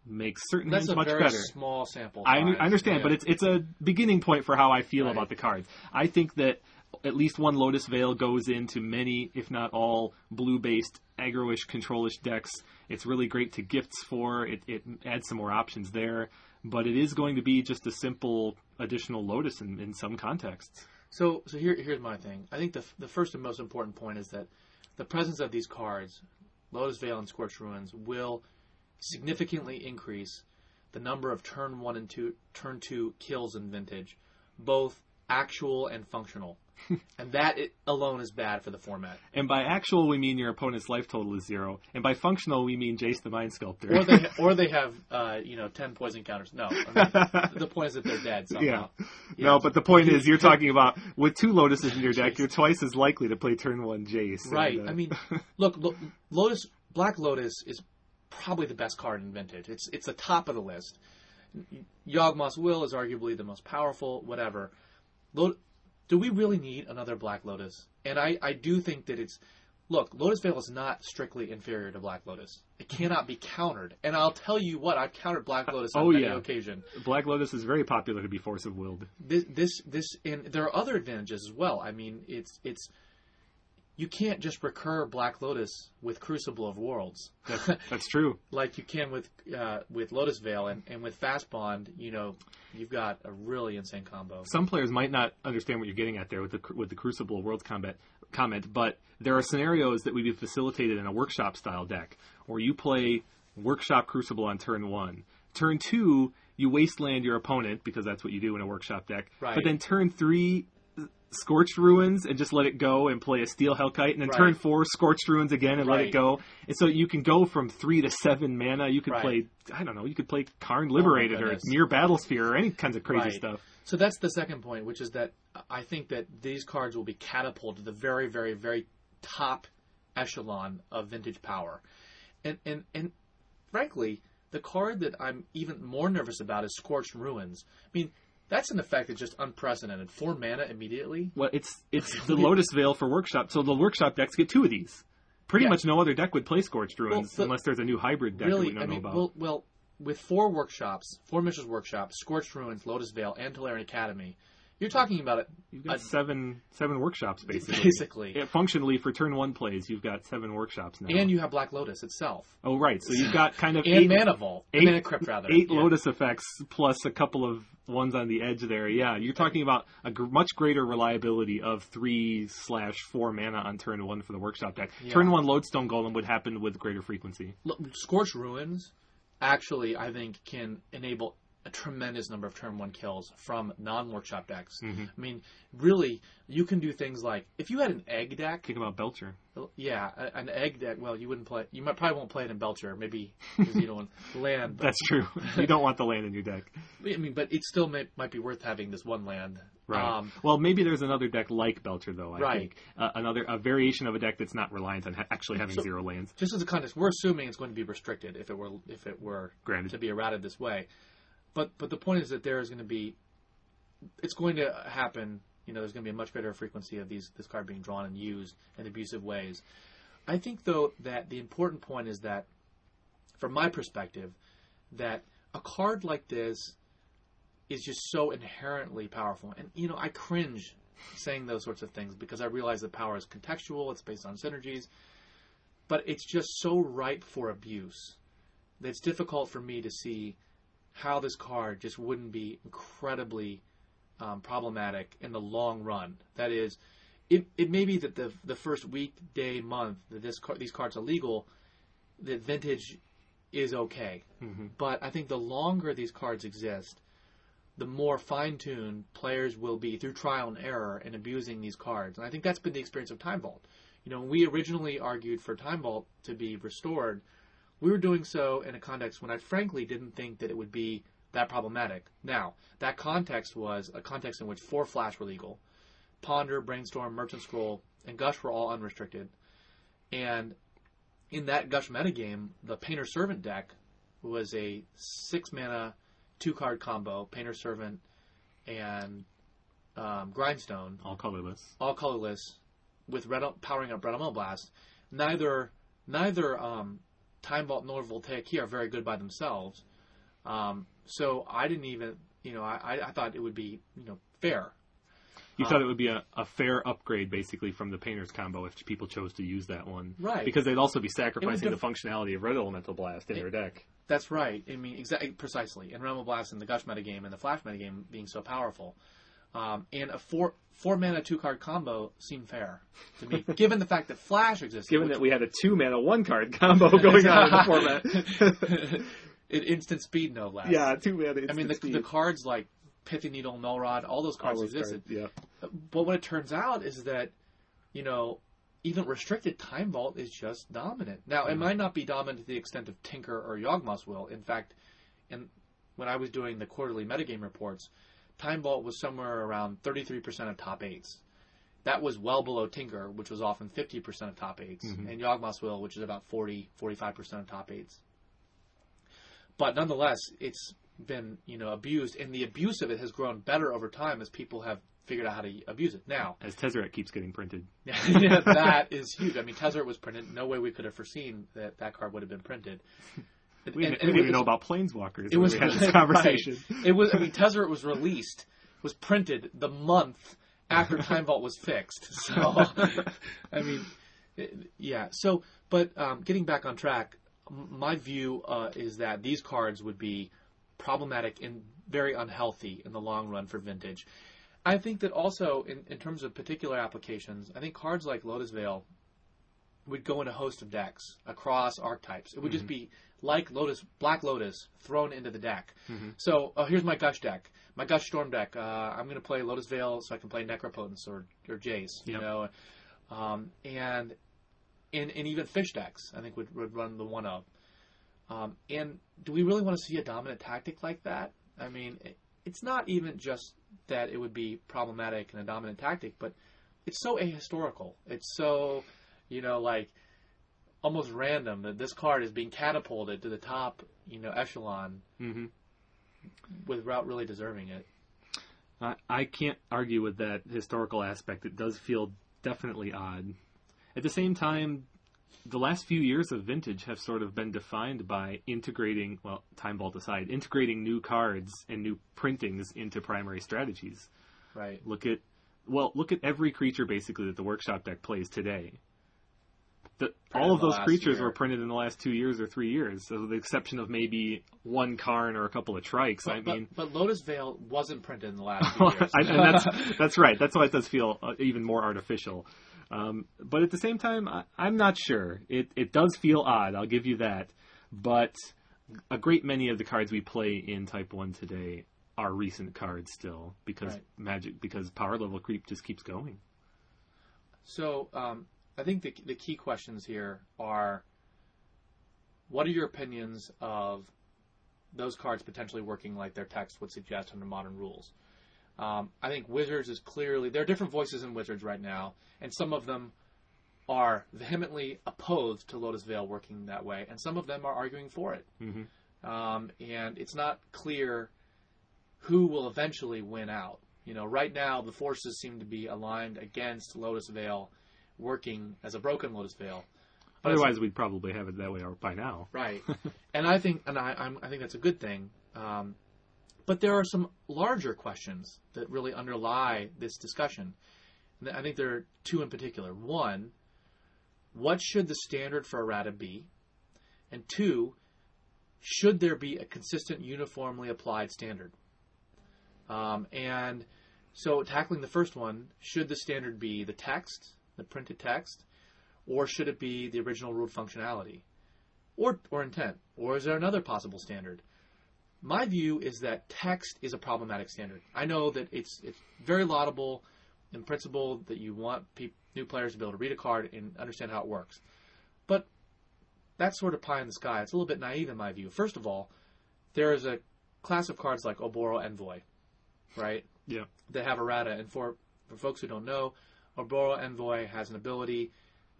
Makes certain hands much better. That's a very small sample size. I understand, but it's a beginning point for how I feel about the cards. I think that at least one Lotus Veil goes into many, if not all, blue-based, aggro-ish, control-ish decks. It's really great to gifts for. It adds some more options there. but it is going to be just a simple additional Lotus in some contexts. So here's my thing. I think the first and most important point is that the presence of these cards, Lotus Veil and Scorched Ruins, will significantly increase the number of turn 1 and turn 2 kills in Vintage, both actual and functional. And that alone is bad for the format. And by actual, we mean your opponent's life total is 0. And by functional, we mean Jace the Mind Sculptor. Or they have, 10 poison counters. No. I mean, the point is that they're dead somehow. Yeah. No, but the point is, you're talking about, with 2 Lotuses in your deck, you're twice as likely to play turn 1 Jace. Right. And, I mean, look, Lotus, Black Lotus is probably the best card in Vintage. It's the top of the list. Yawgmoth's Will is arguably the most powerful, whatever. Do we really need another Black Lotus? And I do think that it's... Look, Lotus Veil is not strictly inferior to Black Lotus. It cannot be countered. And I'll tell you what, I've countered Black Lotus on many occasion. Black Lotus is very popular to be Force of Willed. This, and there are other advantages as well. I mean, it's you can't just recur Black Lotus with Crucible of Worlds. That's true. Like you can with Lotus Veil and with Fast Bond, you've got a really insane combo. Some players might not understand what you're getting at there with the Crucible of Worlds comment, but there are scenarios that would be facilitated in a workshop style deck where you play Workshop Crucible on turn 1. Turn 2, you wasteland your opponent because that's what you do in a workshop deck. Right. But then turn 3, Scorched Ruins and just let it go and play a Steel Hellkite, and then turn 4 Scorched Ruins again and let it go, and so you can go from 3 to 7 mana. You could play you could play Karn Liberated or Near Battlesphere or any kinds of crazy stuff. So that's the second point, which is that I think that these cards will be catapulted to the very, very, very top echelon of Vintage power, and frankly the card that I'm even more nervous about is Scorched Ruins. I mean, that's an effect that's just unprecedented. 4 mana immediately? Well, it's the Lotus Veil for Workshop, so the Workshop decks get 2 of these. Pretty much no other deck would play Scorched Ruins unless there's a new hybrid deck that we don't know about. Well, with 4 workshops, 4 Mitchell's Workshops, Scorched Ruins, Lotus Veil, and Tolarian Academy, you're talking about it. You've got seven workshops, basically. Functionally, for turn 1 plays, you've got 7 workshops now. And you have Black Lotus itself. Oh, right. So you've got kind of eight... Mana Vault. Mana Crypt, rather. Eight Lotus effects, plus a couple of ones on the edge there. Yeah, you're talking about a much greater reliability of 3/4 mana on turn 1 for the workshop deck. Yeah. Turn 1 Lodestone Golem would happen with greater frequency. Scorched Ruins, actually, I think, can enable a tremendous number of turn 1 kills from non-workshop decks. Mm-hmm. I mean, really, you can do things like if you had an egg deck. Think about Belcher. Yeah, an egg deck. Well, you wouldn't play. You probably won't play it in Belcher. Maybe because you don't want land. But, that's true. You don't want the land in your deck. I mean, but it still might be worth having this one land. Right. Well, maybe there's another deck like Belcher, though. I think a variation of a deck that's not reliant on actually having 0 lands. Just as a context, we're assuming it's going to be restricted if it were granted to be errated this way. But the point is that it's going to happen. There's going to be a much greater frequency of this card being drawn and used in abusive ways. I think though that the important point is that, from my perspective, that a card like this is just so inherently powerful. And I cringe saying those sorts of things because I realize that power is contextual. It's based on synergies, but it's just so ripe for abuse that it's difficult for me to see how this card just wouldn't be incredibly problematic in the long run. That is, it may be that the first week, day, month that these cards are legal, that Vintage is okay. Mm-hmm. But I think the longer these cards exist, the more fine-tuned players will be through trial and error in abusing these cards. And I think that's been the experience of Time Vault. When we originally argued for Time Vault to be restored, we were doing so in a context when I frankly didn't think that it would be that problematic. Now, that context was a context in which 4 Flash were legal. Ponder, Brainstorm, Merchant Scroll, and Gush were all unrestricted. And in that Gush metagame, the Painter Servant deck was a 6-mana, 2-card combo, Painter Servant and Grindstone. All colorless, with powering up Red Elemental Blast. Neither Time Vault nor Voltaic Key are very good by themselves. So I didn't even, I thought it would be, fair. You thought it would be a fair upgrade, basically, from the Painter's Combo if people chose to use that one. Right. Because they'd also be sacrificing the functionality of Red Elemental Blast in their deck. That's right. I mean, precisely. And Red Elemental Blast in the Gush metagame and the Flash metagame being so powerful. And a four-mana, two-card combo seemed fair to me, given the fact that Flash existed. Given that we had a two-mana, one-card combo going on in the format. Instant speed, no less. Yeah, two-mana, instant speed. The cards like Pithy Needle, Null Rod, all those cards existed. Cards, yeah. But what it turns out is that, even restricted Time Vault is just dominant. Now, it might not be dominant to the extent of Tinker or Yawgmoth's Will. In fact, when I was doing the quarterly metagame reports, Time Vault was somewhere around 33% of top 8s. That was well below Tinker, which was often 50% of top 8s, and Yawgmoth's Will, which is about 45% of top 8s. But nonetheless, it's been, abused, and the abuse of it has grown better over time as people have figured out how to abuse it. Now, as Tezzeret keeps getting printed. Yeah, that is huge. I mean, Tezzeret was printed. No way we could have foreseen that card would have been printed. We didn't even know about Planeswalkers when we had this conversation. Right. Tezzeret was released, was printed the month after Time Vault was fixed. So, yeah. So, but getting back on track, my view is that these cards would be problematic and very unhealthy in the long run for Vintage. I think that also, in terms of particular applications, I think cards like Lotus Veil would go in a host of decks across archetypes. It would just be like Black Lotus thrown into the deck. So here's my Gush deck, my Gush Storm deck. I'm going to play Lotus Veil so I can play Necropotence or Jace, and even Fish decks I think would run the 1-0. And do we really want to see a dominant tactic like that? I mean, it's not even just that it would be problematic and a dominant tactic, but it's so ahistorical. It's so, almost random that this card is being catapulted to the top, echelon without really deserving it. I can't argue with that historical aspect. It does feel definitely odd. At the same time, the last few years of Vintage have sort of been defined by integrating, well, Time Vault aside, integrating new cards and new printings into primary strategies. Right. Look at every creature basically that the Workshop deck plays today. All of those creatures were printed in the last 2 years or 3 years, so with the exception of maybe one Karn or a couple of Trikes. But Lotus Veil wasn't printed in the last 2 years. And that's right. That's why it does feel even more artificial. But at the same time, I'm not sure. It does feel odd, I'll give you that. But a great many of the cards we play in Type 1 today are recent cards still, because Magic, because power level creep just keeps going. So I think the key questions here are, what are your opinions of those cards potentially working like their text would suggest under modern rules? I think Wizards is clearly... There are different voices in Wizards right now, and some of them are vehemently opposed to Lotus Veil working that way, and some of them are arguing for it. And it's not clear who will eventually win out. Right now, the forces seem to be aligned against Lotus Veil working as a broken Lotus Veil. But otherwise, we'd probably have it that way by now. Right. And I think that's a good thing. But there are some larger questions that really underlie this discussion. And I think there are two in particular. One, what should the standard for errata be? And two, should there be a consistent, uniformly applied standard? And so tackling the first one, should the standard be the text, the printed text, or should it be the original ruled functionality or intent? Or is there another possible standard? My view is that text is a problematic standard. I know that it's very laudable in principle that you want new players to be able to read a card and understand how it works. But that's sort of pie in the sky. It's a little bit naive in my view. First of all, there is a class of cards like Oboro Envoy, right? Yeah. That have errata. And for folks who don't know, Oboro Envoy has an ability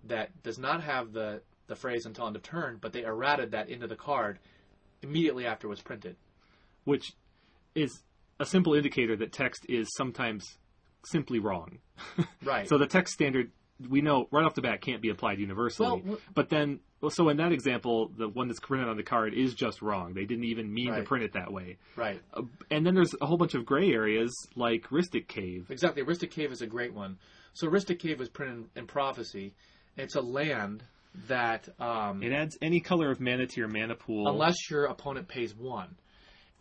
that does not have the phrase until end of turn, but they errated that into the card immediately after it was printed, which is a simple indicator that text is sometimes simply wrong. Right. So the text standard, we know right off the bat, can't be applied universally. Well, but then Well, so in that example, the one that's printed on the card is just wrong. They didn't even mean to print it that way. Right. And then there's a whole bunch of gray areas, like Rhystic Cave. Exactly. Rhystic Cave is a great one. So Rhystic Cave was printed in Prophecy. It's a land that... it adds any color of mana to your mana pool. Unless your opponent pays one.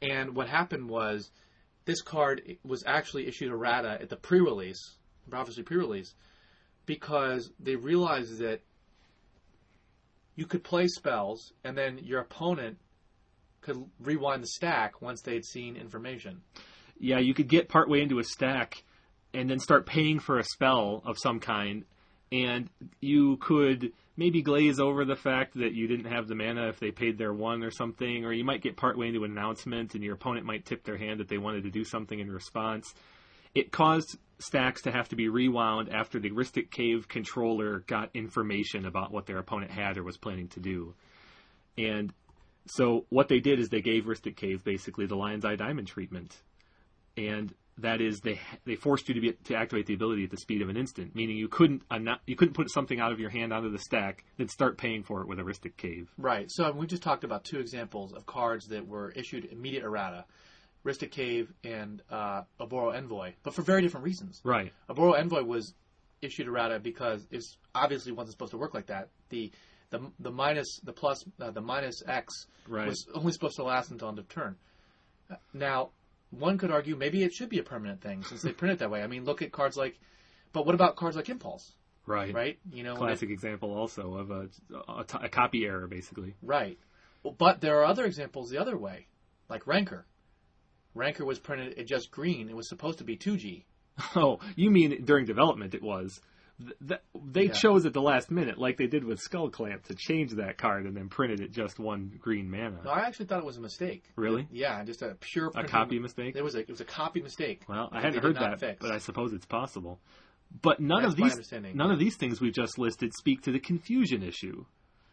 And what happened was, this card was actually issued errata at the pre-release, Prophecy pre-release, because they realized that you could play spells, and then your opponent could rewind the stack once they'd seen information. Yeah, you could get partway into a stack and then start paying for a spell of some kind, and you could maybe glaze over the fact that you didn't have the mana if they paid their one or something, or you might get partway into an announcement and your opponent might tip their hand that they wanted to do something in response. It caused stacks to have to be rewound after the Rhystic Cave controller got information about what their opponent had or was planning to do. And so what they did is they gave Rhystic Cave basically the Lion's Eye Diamond treatment. And that is, they forced you to activate the ability at the speed of an instant, meaning you couldn't put something out of your hand onto the stack, then start paying for it with a Rhystic Cave. Right. So we just talked about two examples of cards that were issued immediate errata. Rhystic Cave and Oboro Envoy, but for very different reasons. Right. Oboro Envoy was issued errata because it obviously wasn't supposed to work like that. The minus X was only supposed to last until end of turn. Now, one could argue maybe it should be a permanent thing since they print it that way. I mean, look at cards like, but what about cards like Impulse? Right. Right. You know, classic example also of a copy error basically. Right. Well, but there are other examples the other way, like Rancor. Rancor was printed at just green. It was supposed to be 2G. Oh, you mean during development it was. They chose at the last minute, like they did with Skullclamp, to change that card and then printed it just one green mana. No, I actually thought it was a mistake. Really? Yeah, just a pure... A copy mistake? It was a copy mistake. Well, I hadn't heard that, but I suppose it's possible. But none of these things we've just listed speak to the confusion issue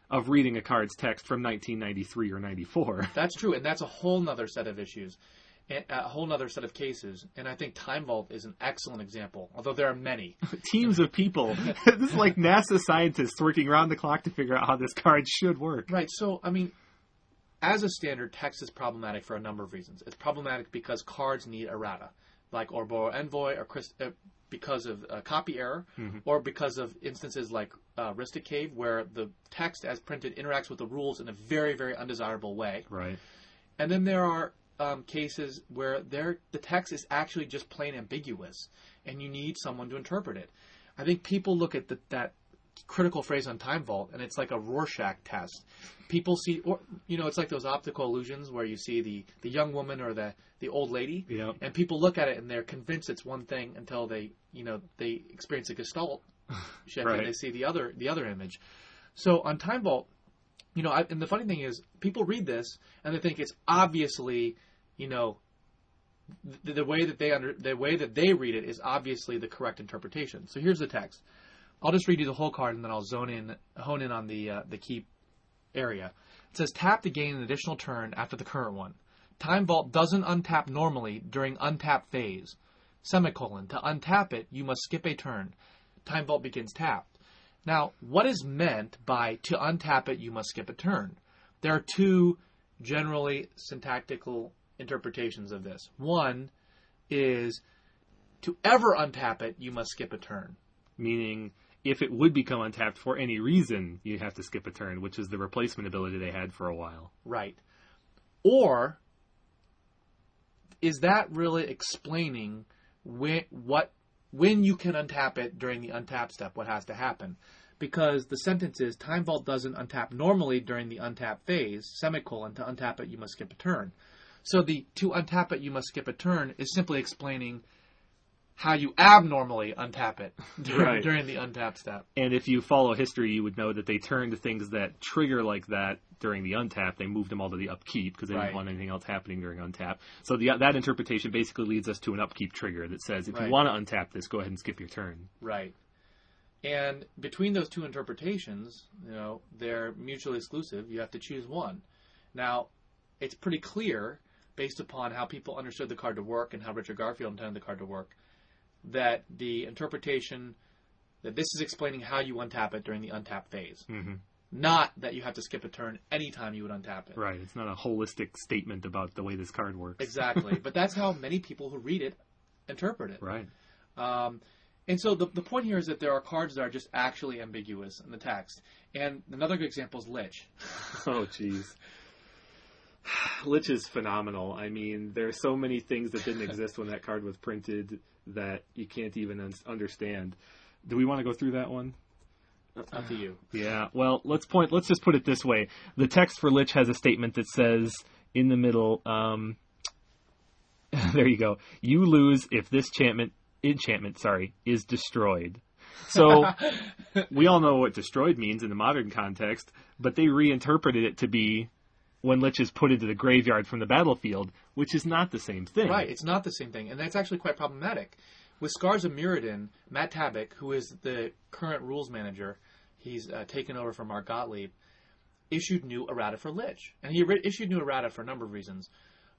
of reading a card's text from 1993 or 94. That's true, and that's a whole other set of issues. A whole other set of cases, and I think Time Vault is an excellent example, although there are many. Teams of people. This is like NASA scientists working around the clock to figure out how this card should work. Right, so, I mean, as a standard, text is problematic for a number of reasons. It's problematic because cards need errata, like Oboro Envoy, or because of copy error, or because of instances like Rhystic Cave, where the text as printed interacts with the rules in a very, very undesirable way. Right. And then there are... cases where the text is actually just plain ambiguous and you need someone to interpret it. I think people look at that critical phrase on Time Vault and it's like a Rorschach test. People see, or you know, it's like those optical illusions where you see the young woman or the old lady, and people look at it and they're convinced it's one thing until they experience a gestalt shift and they see the other image. So on Time Vault, you know, and the funny thing is, people read this and they think it's obviously, you know, the way that they read it is obviously the correct interpretation. So here's the text. I'll just read you the whole card and then I'll hone in on the key area. It says, tap to gain an additional turn after the current one. Time Vault doesn't untap normally during untap phase. ; To untap it, you must skip a turn. Time Vault begins tap. Now, what is meant by to untap it, you must skip a turn? There are two generally syntactical interpretations of this. One is to ever untap it, you must skip a turn. Meaning, if it would become untapped for any reason, you have to skip a turn, which is the replacement ability they had for a while. Right. Or, is that really explaining when you can untap it during the untap step, what has to happen? Because the sentence is, Time Vault doesn't untap normally during the untap phase, ; To untap it, you must skip a turn. So the to untap it, you must skip a turn is simply explaining how you abnormally untap it during the untap step. And if you follow history, you would know that they turned things that trigger like that during the untap. They moved them all to the upkeep because they didn't want anything else happening during untap. So that interpretation basically leads us to an upkeep trigger that says, if you want to untap this, go ahead and skip your turn. Right. And between those two interpretations, you know, they're mutually exclusive. You have to choose one. Now, it's pretty clear, based upon how people understood the card to work and how Richard Garfield intended the card to work, that the interpretation that this is explaining how you untap it during the untap phase. Not that you have to skip a turn anytime you would untap it. Right, it's not a holistic statement about the way this card works. Exactly, but that's how many people who read it interpret it. Right. And so the point here is that there are cards that are just actually ambiguous in the text. And another good example is Lich. Oh, jeez. Lich is phenomenal. I mean, there are so many things that didn't exist when that card was printed that you can't even understand. Do we want to go through that one? Up to you. Yeah, well, let's just put it this way. The text for Lich has a statement that says, in the middle, there you go, you lose if this enchantment is destroyed. So, we all know what destroyed means in the modern context, but they reinterpreted it to be when Lich is put into the graveyard from the battlefield, which is not the same thing. Right, it's not the same thing, and that's actually quite problematic. With Scars of Mirrodin, Matt Tabak, who is the current rules manager, he's taken over from Mark Gottlieb, issued new errata for Lich. And he issued new errata for a number of reasons.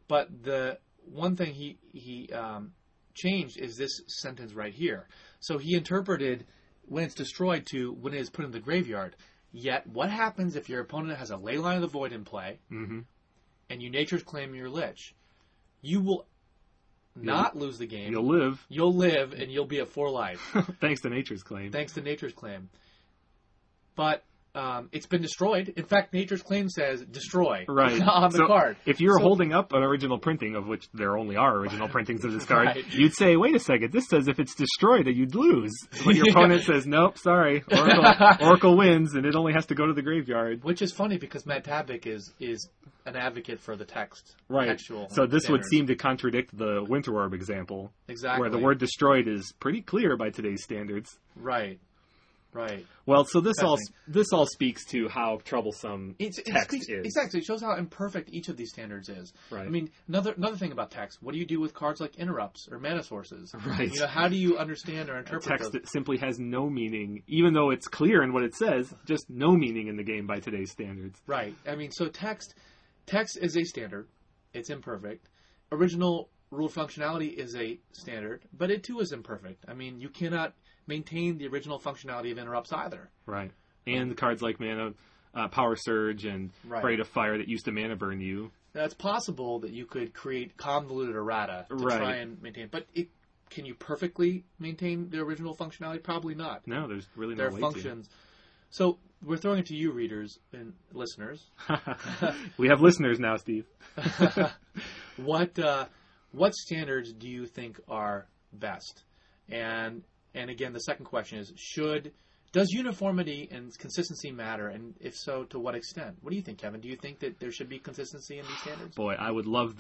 But the one thing he changed is this sentence right here. So he interpreted when it's destroyed to when it is put in the graveyard. Yet, what happens if your opponent has a Ley Line of the Void in play, mm-hmm. and you Nature's Claim your Lich? You will... not lose the game. You'll live. You'll live, and you'll be at 4 life. Thanks to Nature's Claim. But it's been destroyed. In fact, Nature's Claim says destroy right. on the card. If you're holding up an original printing, of which there only are original printings of this card, right. you'd say, wait a second, this says if it's destroyed, you'd lose. But your opponent says, nope, sorry. Oracle wins, and it only has to go to the graveyard. Which is funny, because Matt Tabak is an advocate for the text. Right. Textual so this standards. Would seem to contradict the Winter Orb example. Exactly. Where the word destroyed is pretty clear by today's standards. Right. Right. Well, so this all speaks to how troublesome text is. Exactly. It shows how imperfect each of these standards is. Right. I mean, another thing about text, what do you do with cards like interrupts or mana sources? Right. You know, how do you understand or interpret text those? That simply has no meaning, even though it's clear in what it says, just no meaning in the game by today's standards. Right. I mean, so text is a standard. It's imperfect. Original rule functionality is a standard, but it too is imperfect. I mean, you cannot maintain the original functionality of interrupts either. Right. And the cards like Mana Power Surge and Braid of Fire that used to mana burn you. Now, it's possible that you could create convoluted errata to try and maintain. But can you perfectly maintain the original functionality? Probably not. No, there's really no way to. There are functions. So we're throwing it to you, readers and listeners. We have listeners now, Steve. What standards do you think are best? And again, the second question is, does uniformity and consistency matter? And if so, to what extent? What do you think, Kevin? Do you think that there should be consistency in these standards? Boy, I would love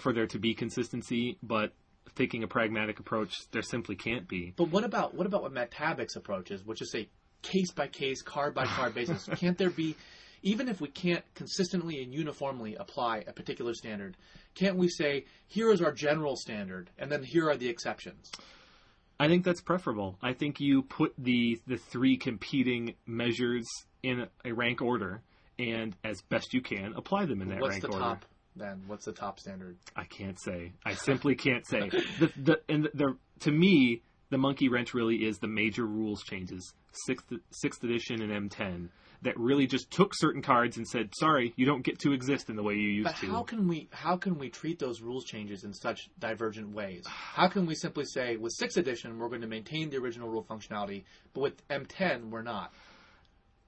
for there to be consistency, but taking a pragmatic approach, there simply can't be. But what about what Matt Tabak's approach is, which is a case-by-case, card-by-card basis? Can't there be, even if we can't consistently and uniformly apply a particular standard, can't we say, here is our general standard, and then here are the exceptions? I think that's preferable. I think you put the three competing measures in a rank order, and as best you can, apply them in that rank order. What's the top, then? What's the top standard? I can't say. I simply can't say. To me, the monkey wrench really is the major rules changes, 6th edition and M10, that really just took certain cards and said, sorry, you don't get to exist in the way you used to. But how can we treat those rules changes in such divergent ways? How can we simply say, with 6th edition, we're going to maintain the original rule functionality, but with M10, we're not?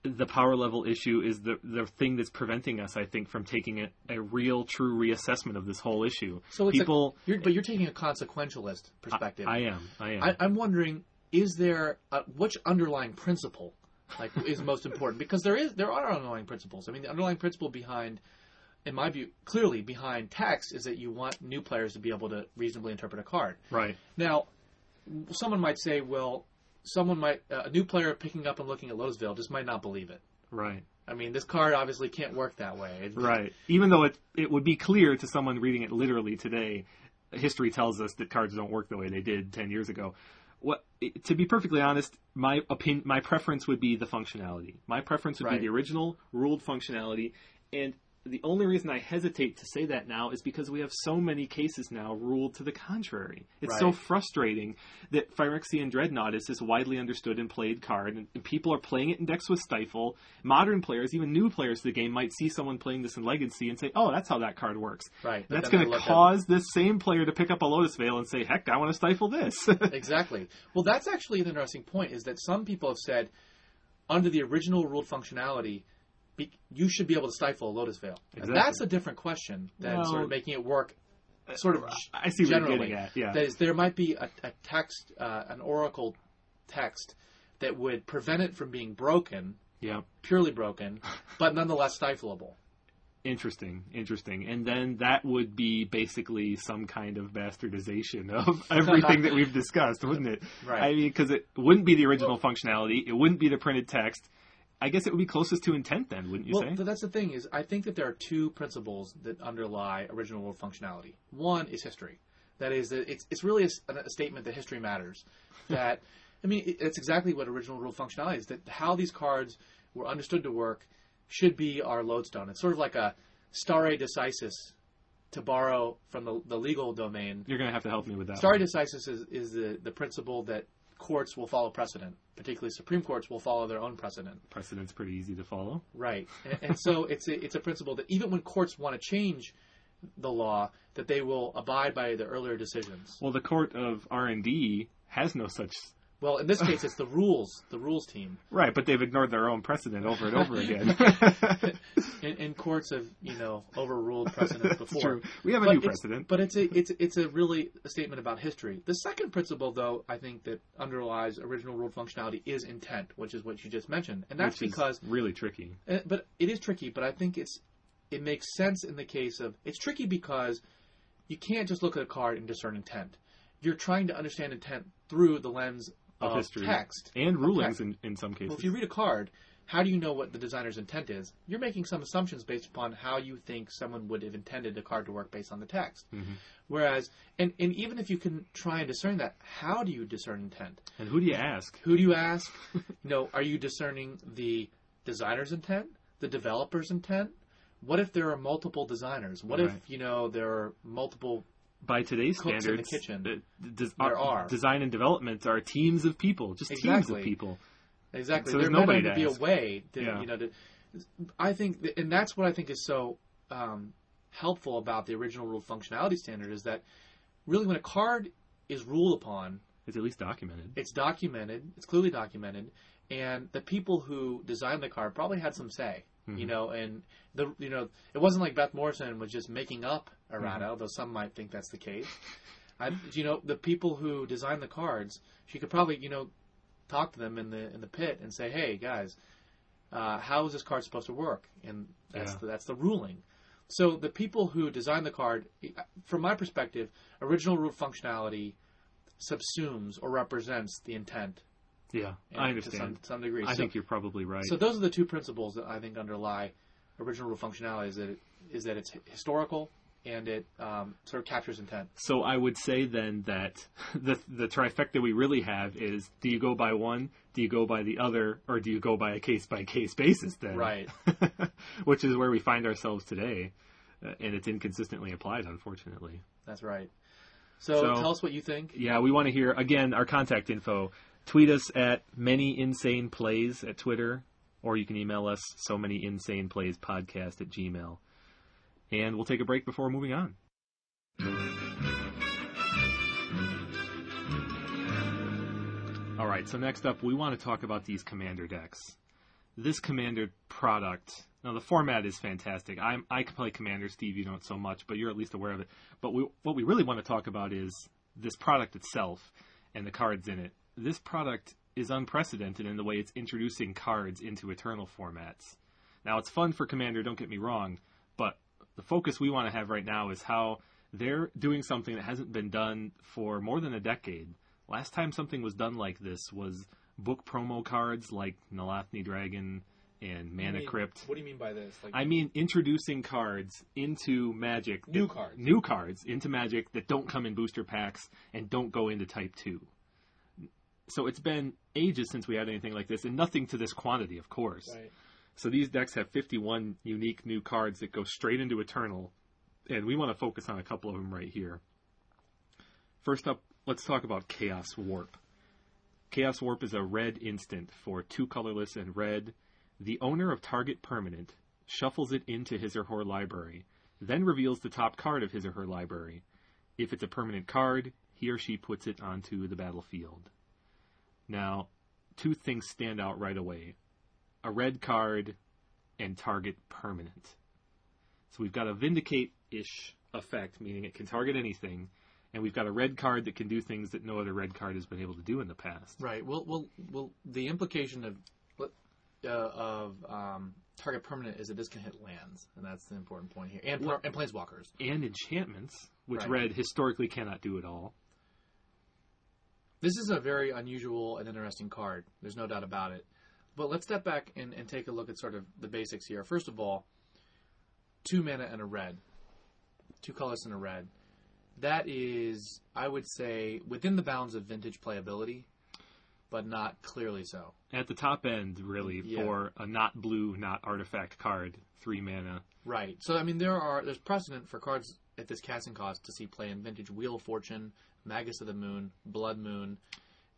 The power level issue is the thing that's preventing us, I think, from taking a real, true reassessment of this whole issue. So you're taking a consequentialist perspective. I am. I'm wondering, is there which underlying principle is most important? Because there are underlying principles. I mean, the underlying principle behind, in my view, clearly behind text is that you want new players to be able to reasonably interpret a card. Right. Now, someone might say, a new player picking up and looking at Lotus Veil just might not believe it. Right. I mean, this card obviously can't work that way. Right. Even though it would be clear to someone reading it literally today, history tells us that cards don't work the way they did 10 years ago. To be perfectly honest, my preference would be the functionality. My preference would be the original ruled functionality. And the only reason I hesitate to say that now is because we have so many cases now ruled to the contrary. It's right. So frustrating that Phyrexian Dreadnought is this widely understood and played card, and people are playing it in decks with Stifle. Modern players, even new players to the game, might see someone playing this in Legacy and say, oh, that's how that card works. Right. That's going to cause this same player to pick up a Lotus Veil and say, heck, I want to Stifle this. Exactly. Well, that's actually an interesting point, is that some people have said, under the original ruled functionality, you should be able to Stifle a Lotus Veil. Exactly. And that's a different question than sort of making it work sort of I see generally. What you're getting at. Yeah. That is, there might be a text, an oracle text, that would prevent it from being broken, purely broken, but nonetheless stifleable. Interesting. And then that would be basically some kind of bastardization of everything that we've discussed, wouldn't it? Right. I mean, because it wouldn't be the original functionality. It wouldn't be the printed text. I guess it would be closest to intent then, wouldn't you say? Well, that's the thing is, I think that there are two principles that underlie original world functionality. One is history. That is, that it's really a statement that history matters. That, I mean, it's exactly what original world functionality is, that how these cards were understood to work should be our lodestone. It's sort of like a stare decisis, to borrow from the legal domain. You're going to have to help me with that. Stare decisis is the principle that courts will follow precedent, particularly Supreme Courts will follow their own precedent. Precedent's pretty easy to follow. Right. And so it's a principle that even when courts want to change the law, that they will abide by the earlier decisions. Well, the court of R&D has no such... Well, in this case, it's the rules team. Right, but they've ignored their own precedent over and over again. In courts have, overruled precedents before. That's true. We have a new precedent. But it's a really a statement about history. The second principle, though, I think that underlies original ruled functionality is intent, which is what you just mentioned. And that's because... really tricky. But it is tricky, but I think it makes sense in the case of... It's tricky because you can't just look at a card and discern intent. You're trying to understand intent through the lens of history, text, and rulings in some cases. Well, if you read a card, how do you know what the designer's intent is? You're making some assumptions based upon how you think someone would have intended a card to work based on the text. Mm-hmm. Whereas, and even if you can try and discern that, how do you discern intent? And who do you ask? Are you discerning the designer's intent, the developer's intent? What if there are multiple designers? What if, there are multiple... By today's standards, in the kitchen, design and development are teams of people, just teams of people. Exactly. So there might need to be a way that, I think, and that's what I think is so helpful about the original ruled functionality standard is that really when a card is ruled upon, it's at least documented. It's documented. It's clearly documented, and the people who designed the card probably had some say. Mm-hmm. And it wasn't like Beth Morrison was just making up errata, mm-hmm. though some might think that's the case. The people who designed the cards, she could probably, talk to them in the pit and say, "Hey guys, how is this card supposed to work?" And that's the ruling. So the people who designed the card, from my perspective, original ruled functionality subsumes or represents the intent. Yeah, and I understand. To some degree. I think you're probably right. So those are the two principles that I think underlie original rule functionality, is that it's historical and it sort of captures intent. So I would say then that the trifecta we really have is, do you go by one, do you go by the other, or do you go by a case-by-case basis then? Right. Which is where we find ourselves today, and it's inconsistently applied, unfortunately. That's right. So tell us what you think. Yeah, we want to hear, again, our contact info. Tweet us at ManyInsanePlays at Twitter, or you can email us SoManyInsanePlaysPodcast@gmail.com. And we'll take a break before moving on. All right, so next up, we want to talk about these Commander decks. This Commander product... Now, the format is fantastic. I can play Commander, Steve, you don't so much, but you're at least aware of it. But what we really want to talk about is this product itself and the cards in it. This product is unprecedented in the way it's introducing cards into Eternal formats. Now, it's fun for Commander, don't get me wrong, but the focus we want to have right now is how they're doing something that hasn't been done for more than a decade. Last time something was done like this was book promo cards like Nalathni Dragon and Mana Crypt. What do you mean by this? Like, I mean introducing cards into Magic. New cards into Magic that don't come in booster packs and don't go into Type 2. So it's been ages since we had anything like this, and nothing to this quantity, of course. Right. So these decks have 51 unique new cards that go straight into Eternal, and we want to focus on a couple of them right here. First up, let's talk about Chaos Warp. Chaos Warp is a red instant for 2 colorless and red. The owner of target permanent shuffles it into his or her library, then reveals the top card of his or her library. If it's a permanent card, he or she puts it onto the battlefield. Now, two things stand out right away. A red card and target permanent. So we've got a Vindicate-ish effect, meaning it can target anything, and we've got a red card that can do things that no other red card has been able to do in the past. Right. Well, the implication of target permanent is that this can hit lands, and that's the important point here, and planeswalkers. And enchantments, which red historically cannot do at all. This is a very unusual and interesting card. There's no doubt about it. But let's step back and take a look at sort of the basics here. First of all, 2 mana and a red. 2 colors and a red. That is, I would say, within the bounds of vintage playability, but not clearly so. At the top end, really, for a not blue, not artifact card, 3 mana. Right. So, I mean, there's precedent for cards at this casting cost to see play in vintage Wheel of Fortune, Magus of the Moon, Blood Moon,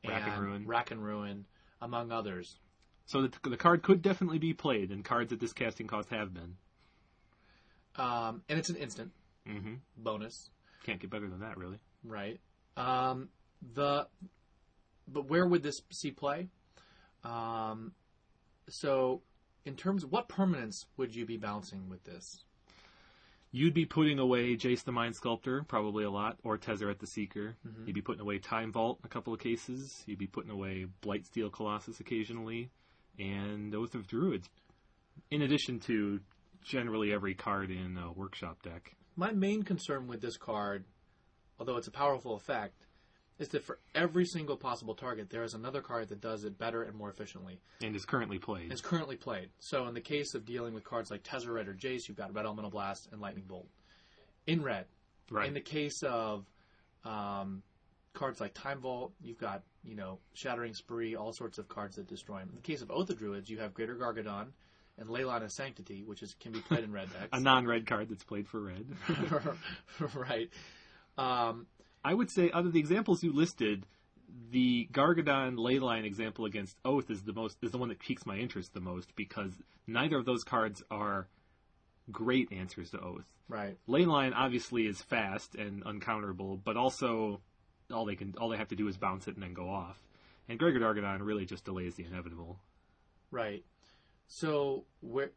Rack and Ruin, among others. So the card could definitely be played, and cards at this casting cost have been. And it's an instant. Mm-hmm. Bonus. Can't get better than that, really. Right. But where would this see play? So in terms of what permanence would you be bouncing with this? You'd be putting away Jace the Mind Sculptor, probably a lot, or Tezzeret the Seeker. Mm-hmm. You'd be putting away Time Vault in a couple of cases. You'd be putting away Blightsteel Colossus occasionally. And Oath of Druids, in addition to generally every card in a workshop deck. My main concern with this card, although it's a powerful effect, is that for every single possible target, there is another card that does it better and more efficiently. And is currently played. So in the case of dealing with cards like Tezzeret or Jace, you've got Red Elemental Blast and Lightning Bolt. In red. Right. In the case of cards like Time Vault, you've got, Shattering Spree, all sorts of cards that destroy them. In the case of Oath of Druids, you have Greater Gargadon and Ley Line of Sanctity, which can be played in red decks. A non-red card that's played for red. Right. I would say, out of the examples you listed, the Gargadon Leyline example against Oath is the one that piques my interest the most, because neither of those cards are great answers to Oath. Right. Leyline obviously is fast and uncounterable, but also all they have to do is bounce it and then go off. And Greater Gargadon really just delays the inevitable. Right. So where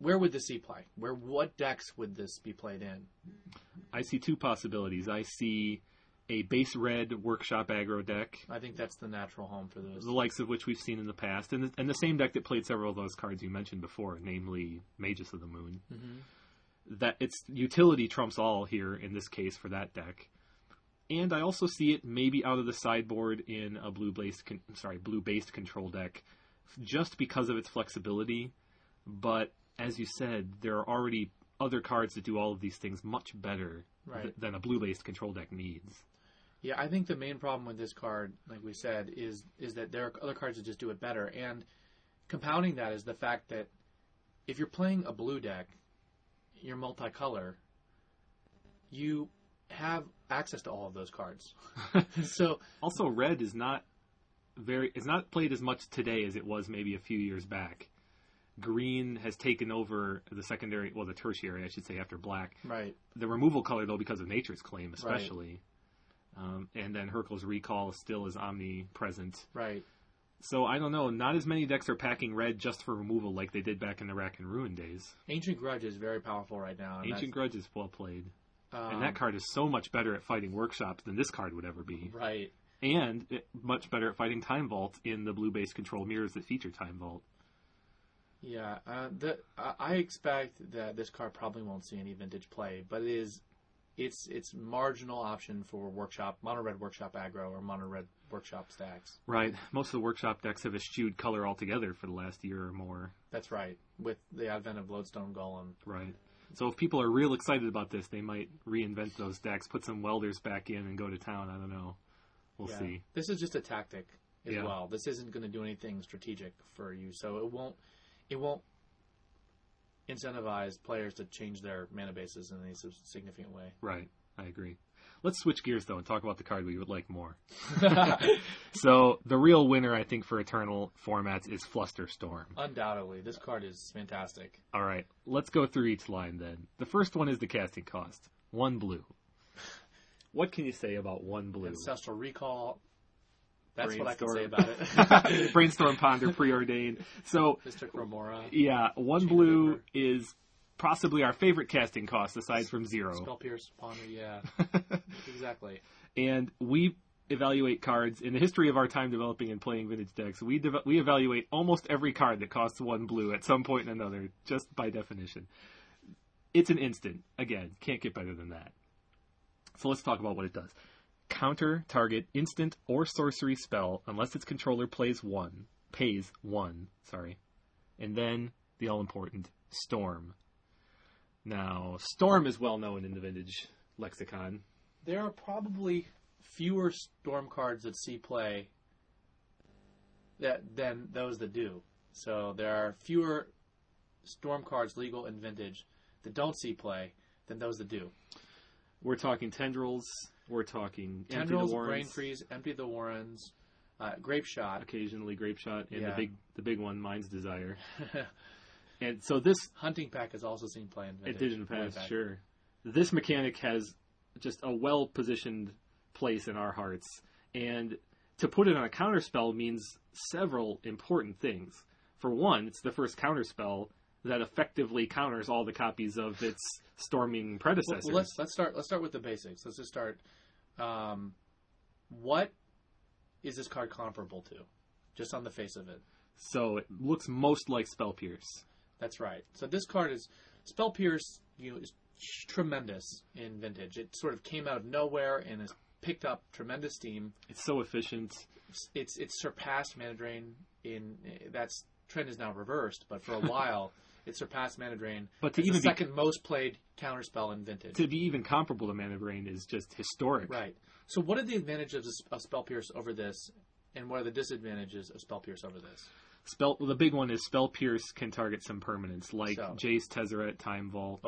would this see play? What decks would this be played in? I see two possibilities. I see a base red workshop aggro deck. I think that's the natural home for those. The likes of which we've seen in the past. And the same deck that played several of those cards you mentioned before, namely Magus of the Moon. Mm-hmm. That its utility trumps all here in this case for that deck. And I also see it maybe out of the sideboard in a blue-based control deck just because of its flexibility. But as you said, there are already other cards that do all of these things much better than a blue-based control deck needs. Yeah, I think the main problem with this card, like we said, is that there are other cards that just do it better. And compounding that is the fact that if you're playing a blue deck, you're multicolor, you have access to all of those cards. So also, red is not it's not played as much today as it was maybe a few years back. Green has taken over the tertiary, I should say, after black. Right. The removal color, though, because of Nature's Claim, especially. Right. And then Hercule's Recall still is omnipresent. Right. So, I don't know. Not as many decks are packing red just for removal like they did back in the Rack and Ruin days. Ancient Grudge is very powerful right now. Ancient Grudge is well played. And that card is so much better at fighting workshops than this card would ever be. Right. And much better at fighting Time Vault in the blue-based control mirrors that feature Time Vault. Yeah, I expect that this card probably won't see any vintage play, but it's marginal option for mono-red workshop aggro or mono-red workshop stacks. Right. Most of the workshop decks have eschewed color altogether for the last year or more. That's right, with the advent of Lodestone Golem. Right. So if people are real excited about this, they might reinvent those decks, put some welders back in, and go to town. I don't know. We'll see. This is just a tactic as well. This isn't going to do anything strategic for you, so it won't... it won't incentivize players to change their mana bases in any significant way. Right. I agree. Let's switch gears, though, and talk about the card we would like more. So the real winner, I think, for Eternal formats is Flusterstorm. Undoubtedly. This card is fantastic. All right. Let's go through each line, then. The first one is the casting cost. 1 blue. What can you say about 1 blue? Ancestral Recall. That's Brainstorm. What I can say about it. Brainstorm, Ponder, Preordain. So, Mr. Cromora. Yeah, 1 blue is possibly our favorite casting cost, aside from 0. Spell Pierce, Ponder, yeah. Exactly. And we evaluate cards. In the history of our time developing and playing vintage decks, we evaluate almost every card that costs 1 blue at some point or another, just by definition. It's an instant. Again, can't get better than that. So let's talk about what it does. Counter, target, instant, or sorcery spell, unless its controller pays one, and then the all-important Storm. Now, Storm is well known in the vintage lexicon. There are probably fewer Storm cards that see play than those that do. So there are fewer Storm cards legal in vintage that don't see play than those that do. We're talking Tendrils. We're talking Tendrils, Brain Freeze, Empty the Warrens, Grape Shot. Occasionally Grape Shot, and the big one, Mind's Desire. And so this Hunting Pack has also seen play in vintage. It did in the past, sure. This mechanic has just a well-positioned place in our hearts, and to put it on a counterspell means several important things. For one, it's the first counterspell that effectively counters all the copies of its storming predecessors. Well, let's start with the basics. Let's just start. What is this card comparable to, just on the face of it? So it looks most like Spell Pierce. That's right. So this card is Spell Pierce. Is tremendous in vintage. It sort of came out of nowhere and has picked up tremendous steam. It's so efficient. It's surpassed Mana Drain. That trend is now reversed, but for a while. It surpassed Mana Drain. But it's the second most played counterspell in vintage. To be even comparable to Mana Drain is just historic. Right. So what are the advantages of Spell Pierce over this, and what are the disadvantages of Spell Pierce over this? The big one is Spell Pierce can target some permanents, like Jace, Tezzeret, Time Vault,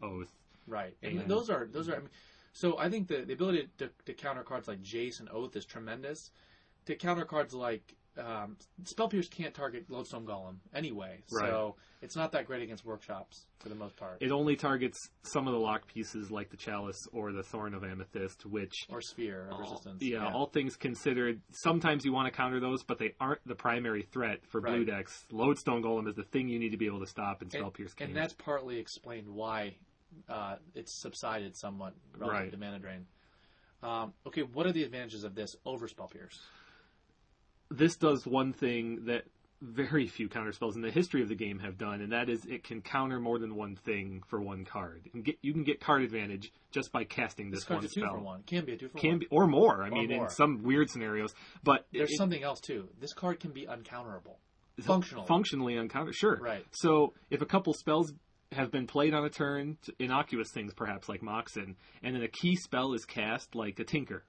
Oath. Right. And those are. So I think the ability to counter cards like Jace and Oath is tremendous. To counter cards like Spell Pierce can't target Lodestone Golem anyway, so it's not that great against workshops for the most part. It only targets some of the lock pieces like the Chalice or the Thorn of Amethyst, or Sphere of Resistance. Yeah, all things considered, sometimes you want to counter those, but they aren't the primary threat for blue decks. Lodestone Golem is the thing you need to be able to stop, and Spell Pierce can't. And that's partly explained why it's subsided somewhat relative to Mana Drain. Okay, what are the advantages of this over Spell Pierce? This does one thing that very few counterspells in the history of the game have done, and that is it can counter more than one thing for one card. You can get card advantage just by casting this one spell. This card's a 2-for-1. It can be a 2-for-1. Or more. In some weird scenarios. But there's something else, too. This card can be uncounterable. Functionally uncounterable, sure. Right. So if a couple spells have been played on a turn, innocuous things perhaps, like Moxen, and then a key spell is cast, like a Tinker.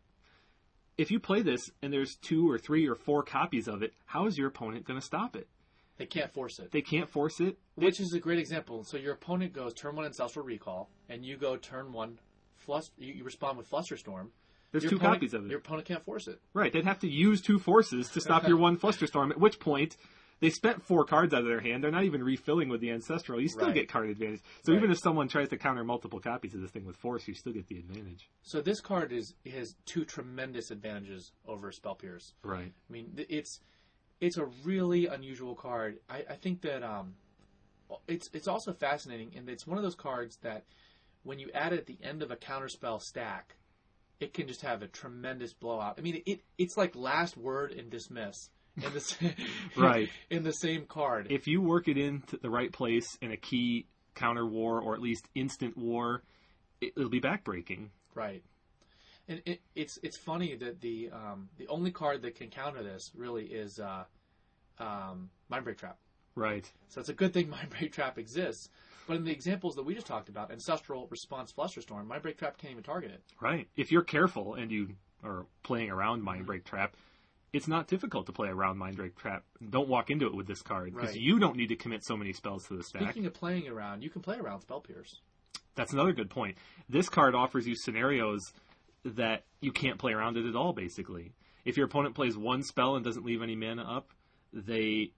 If you play this and there's 2 or 3 or 4 copies of it, how is your opponent going to stop it? They can't force it. Which is a great example. So your opponent goes turn 1 Ancestral Recall, and you go turn 1, you respond with Flusterstorm. There's 2 copies of it. Your opponent can't force it. Right. They'd have to use 2 forces to stop your 1 Flusterstorm, at which point they spent 4 cards out of their hand. They're not even refilling with the Ancestral. You still get card advantage. So even if someone tries to counter multiple copies of this thing with force, you still get the advantage. So this card has 2 tremendous advantages over Spell Pierce. Right. I mean, it's a really unusual card. I think that it's also fascinating, and it's one of those cards that when you add it at the end of a counterspell stack, it can just have a tremendous blowout. I mean, it's like Last Word and Dismiss. In the same card. If you work it into the right place in a key counter war, or at least instant war, it'll be backbreaking. Right. And it's funny that the only card that can counter this really is Mindbreak Trap. Right. So it's a good thing Mindbreak Trap exists. But in the examples that we just talked about, Ancestral, Response, Flusterstorm, Mindbreak Trap can't even target it. Right. If you're careful and you are playing around Mindbreak Trap, it's not difficult to play around Minddrake Trap. Don't walk into it with this card, because you don't need to commit so many spells to the stack. Speaking of playing around, you can play around Spell Pierce. That's another good point. This card offers you scenarios that you can't play around it at all, basically. If your opponent plays one spell and doesn't leave any mana up, you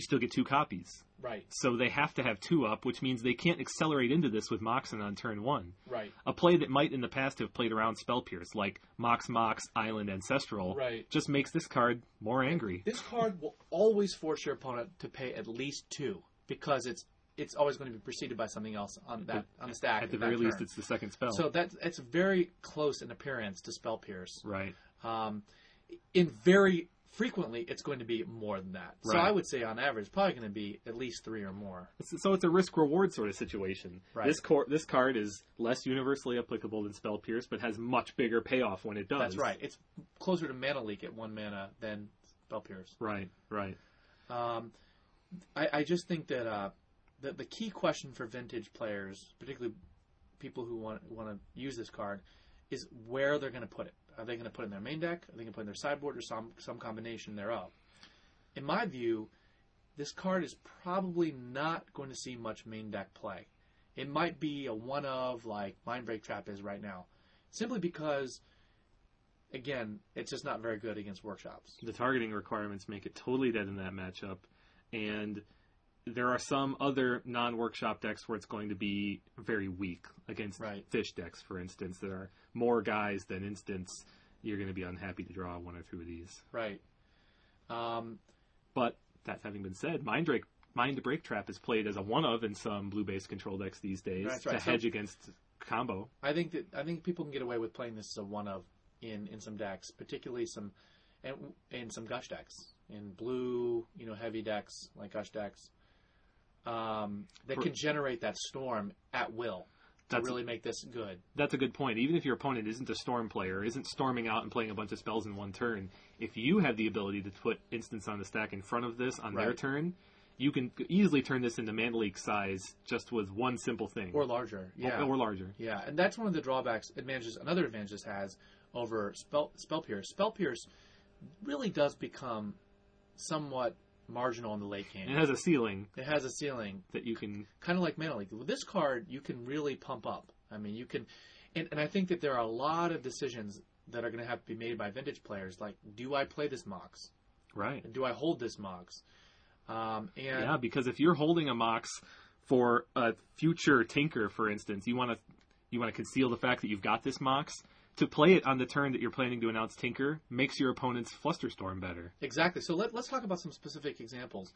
still get two copies. Right. So they have to have two up, which means they can't accelerate into this with Moxen on turn one. Right. A play that might in the past have played around Spell Pierce, like Mox, Island, Ancestral, just makes this card more angry. This card will always force your opponent to pay at least two, because it's always going to be preceded by something else on the stack. At the very least, it's the second spell. So it's very close in appearance to Spell Pierce. Right. Frequently, it's going to be more than that. Right. So I would say, on average, probably going to be at least three or more. So it's a risk-reward sort of situation. Right. This card is less universally applicable than Spell Pierce, but has much bigger payoff when it does. That's right. It's closer to Mana Leak at one mana than Spell Pierce. Right, right. I just think that the key question for vintage players, particularly people who want to use this card, is where they're going to put it. Are they going to put it in their main deck? Are they going to put it in their sideboard, or some combination thereof? In my view, this card is probably not going to see much main deck play. It might be a one of, like Mindbreak Trap is right now, simply because, again, it's just not very good against workshops. The targeting requirements make it totally dead in that matchup, and there are some other non-workshop decks where it's going to be very weak against fish decks, for instance. There are more guys than instants. You're going to be unhappy to draw one or two of these. Right. But that having been said, Mindbreak Trap is played as a one-of in some blue-based control decks these days to hedge against combo. I think people can get away with playing this as a one-of in some decks, particularly some in some Gush decks, in blue, heavy decks like Gush decks. That can generate that storm at will to really make this good. That's a good point. Even if your opponent isn't a storm player, isn't storming out and playing a bunch of spells in one turn, if you have the ability to put instants on the stack in front of this on their turn, you can easily turn this into Mana Leak size just with one simple thing. Or larger. Yeah. Or larger. Yeah, and that's one of the drawbacks, another advantage this has over Spell Pierce. Spell Pierce really does become somewhat marginal in the late game. It has a ceiling. That you can... Kind of like Mana Leak. With this card, you can really pump up. I mean, you can... And I think that there are a lot of decisions that are going to have to be made by vintage players, like, do I play this Mox? Right. And do I hold this Mox? Yeah, because if you're holding a Mox for a future Tinker, for instance, you want to conceal the fact that you've got this Mox. To play it on the turn that you're planning to announce Tinker makes your opponent's Flusterstorm better. Exactly. So let's talk about some specific examples.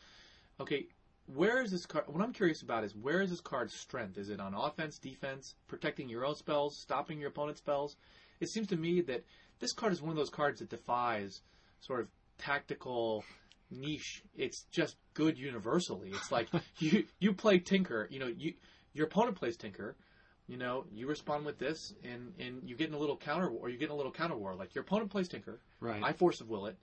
Okay, where is this card? What I'm curious about is, where is this card's strength? Is it on offense, defense, protecting your own spells, stopping your opponent's spells? It seems to me that this card is one of those cards that defies sort of tactical niche. It's just good universally. It's like you play Tinker. Your opponent plays Tinker. You respond with this, and you get in a little counter war, Like, your opponent plays Tinker, I force of will it,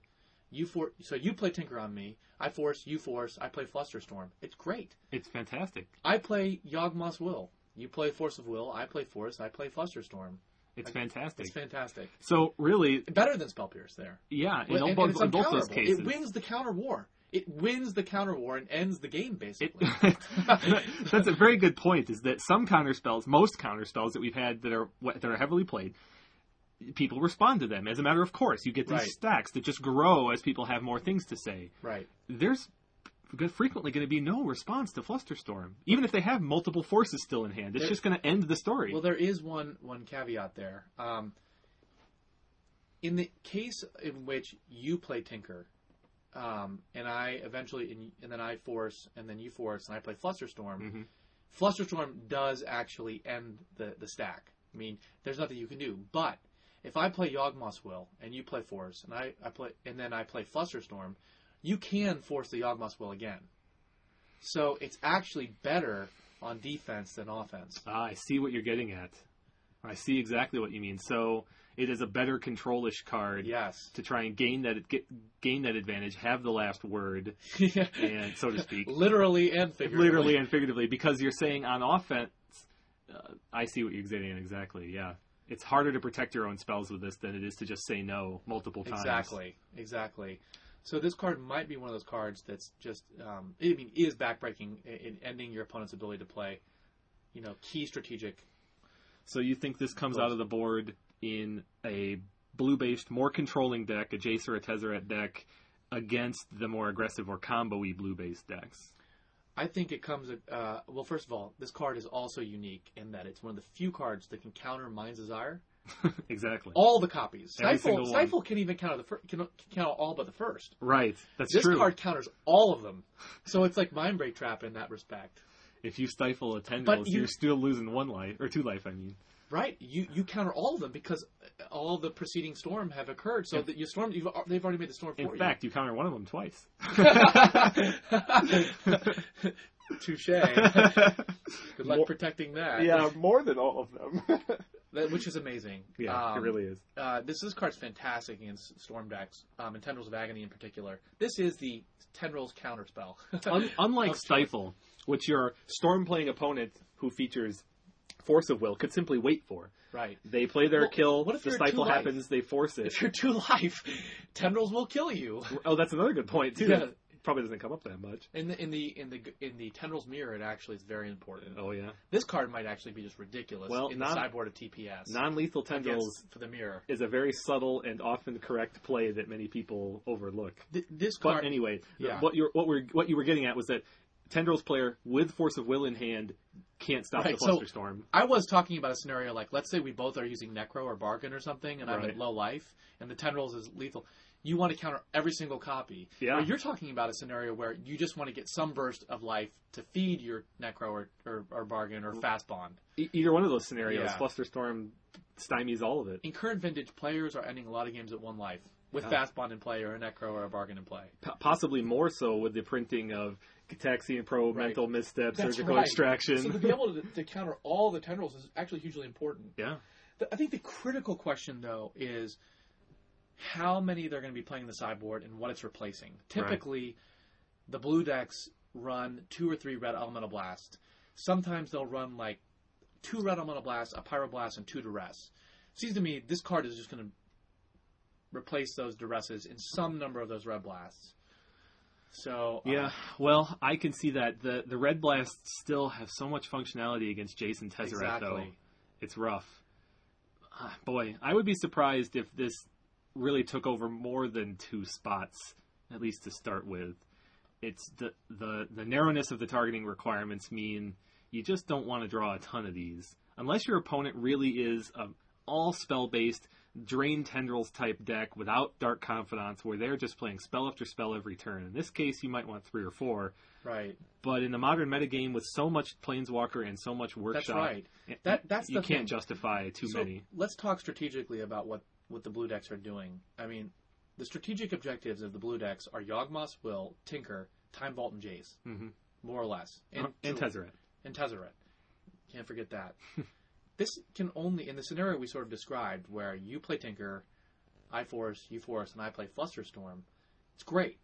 so you play Tinker on me, I force, you force, I play Flusterstorm. It's great. It's fantastic. I play Yawgmoth's Will. You play Force of Will, I play Force, I play Flusterstorm. It's fantastic. So, really... Better than Spell Pierce there. Yeah, in both those cases. It wins the counter war. It wins the counter war and ends the game, basically. That's a very good point, is that some counterspells, most counterspells that we've had that are heavily played, people respond to them. As a matter of course, you get these stacks that just grow as people have more things to say. Right. There's frequently going to be no response to Flusterstorm, even if they have multiple forces still in hand. It's just going to end the story. Well, there is one caveat there. In the case in which you play Tinker... and I eventually, and then I force, and then you force, and I play Flusterstorm. Mm-hmm. Flusterstorm does actually end the stack. I mean, there's nothing you can do. But if I play Yawgmoth's Will, and you play Force, and I play Flusterstorm, you can force the Yawgmoth's Will again. So it's actually better on defense than offense. I see what you're getting at. I see exactly what you mean. So... It is a better control-ish card to try and gain that advantage, have the last word, and so to speak. Literally and figuratively, because you're saying on offense, I see what you're getting at exactly, yeah. it's harder to protect your own spells with this than it is to just say no multiple times. Exactly. So this card might be one of those cards that's just, is backbreaking in ending your opponent's ability to play, key strategic. So you think this comes out of the board in a blue-based, more controlling deck, a Jace or a Tezzeret deck, against the more aggressive or combo-y blue-based decks? I think it comes... well, first of all, this card is also unique in that it's one of the few cards that can counter Mind's Desire. Exactly. All the copies. Stifle can even counter can count all but the first. Right, that's true. This card counters all of them. So it's like Mind Break Trap in that respect. If you stifle a tendril, you're still losing 1 life, or 2 life, I mean. Right, you counter all of them because all the preceding storm have occurred. So that they've already made the storm for you. In fact, you counter one of them twice. Touche. Good luck protecting that. Yeah, more than all of them. Which is amazing. Yeah, it really is. This card's fantastic against storm decks, and Tendrils of Agony in particular. This is the Tendrils counter spell. Unlike Stifle, which your storm playing opponent who features Force of Will could simply wait for. Right. They play their kill. What if the Stifle happens? They force it. If you're 2 life, Tendrils will kill you. Oh, that's another good point too. Yeah. Probably doesn't come up that much. In the Tendrils mirror, it actually is very important. Oh yeah. This card might actually be just ridiculous the sideboard of TPS. Non-lethal Tendrils for the mirror is a very subtle and often correct play that many people overlook. What you were getting at was that Tendrils player with Force of Will in hand can't stop the Cluster Storm. I was talking about a scenario like, let's say we both are using Necro or Bargain or something, and I'm at low life, and the Tendrils is lethal. You want to counter every single copy. Yeah. Well, you're talking about a scenario where you just want to get some burst of life to feed your Necro or Bargain or Fast Bond. Either one of those scenarios, Cluster Storm stymies all of it. In current vintage, players are ending a lot of games at 1 life with Fast Bond in play or a Necro or a Bargain in play. Possibly more so with the printing of Cataxian Probe, Mental Misstep, Surgical Extraction. So to be able to counter all the Tendrils is actually hugely important. Yeah. I think the critical question, though, is how many they're going to be playing in the sideboard and what it's replacing. Typically, the blue decks run 2 or 3 Red Elemental Blasts. Sometimes they'll run, 2 Red Elemental Blasts, a Pyroblast, and 2 Duress. It seems to me this card is just going to replace those Duresses in some number of those Red Blasts. So I can see that the Red Blasts still have so much functionality against Jace and Tezzeret, though. It's rough. Boy, I would be surprised if this really took over more than 2 spots, at least to start with. It's the narrowness of the targeting requirements mean you just don't want to draw a ton of these, unless your opponent really is an all spell based Drain Tendrils type deck without Dark Confidants, where they're just playing spell after spell every turn. In this case, you might want 3 or 4. Right. But in the modern metagame, with so much Planeswalker and so much Workshop, you can't justify too many. Let's talk strategically about what the blue decks are doing. I mean, the strategic objectives of the blue decks are Yawgmoth's Will, Tinker, Time Vault, and Jace, more or less, and Tezzeret. Can't forget that. This can only, in the scenario we sort of described, where you play Tinker, I force, you force, and I play Flusterstorm, it's great.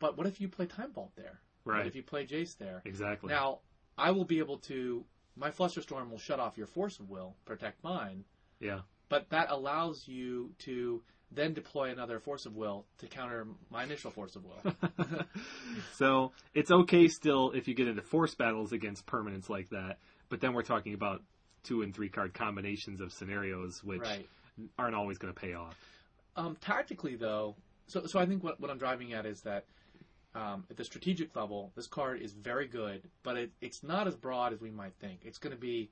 But what if you play Time Vault there? Right. What if you play Jace there? Exactly. Now, I will be able to, my Flusterstorm will shut off your Force of Will, protect mine. Yeah. But that allows you to then deploy another Force of Will to counter my initial Force of Will. So it's okay still if you get into force battles against permanents like that, but then we're talking about 2 and 3 card combinations of scenarios, which aren't always going to pay off. Tactically, though, so I think what I'm driving at is that at the strategic level, this card is very good, but it's not as broad as we might think. It's going to be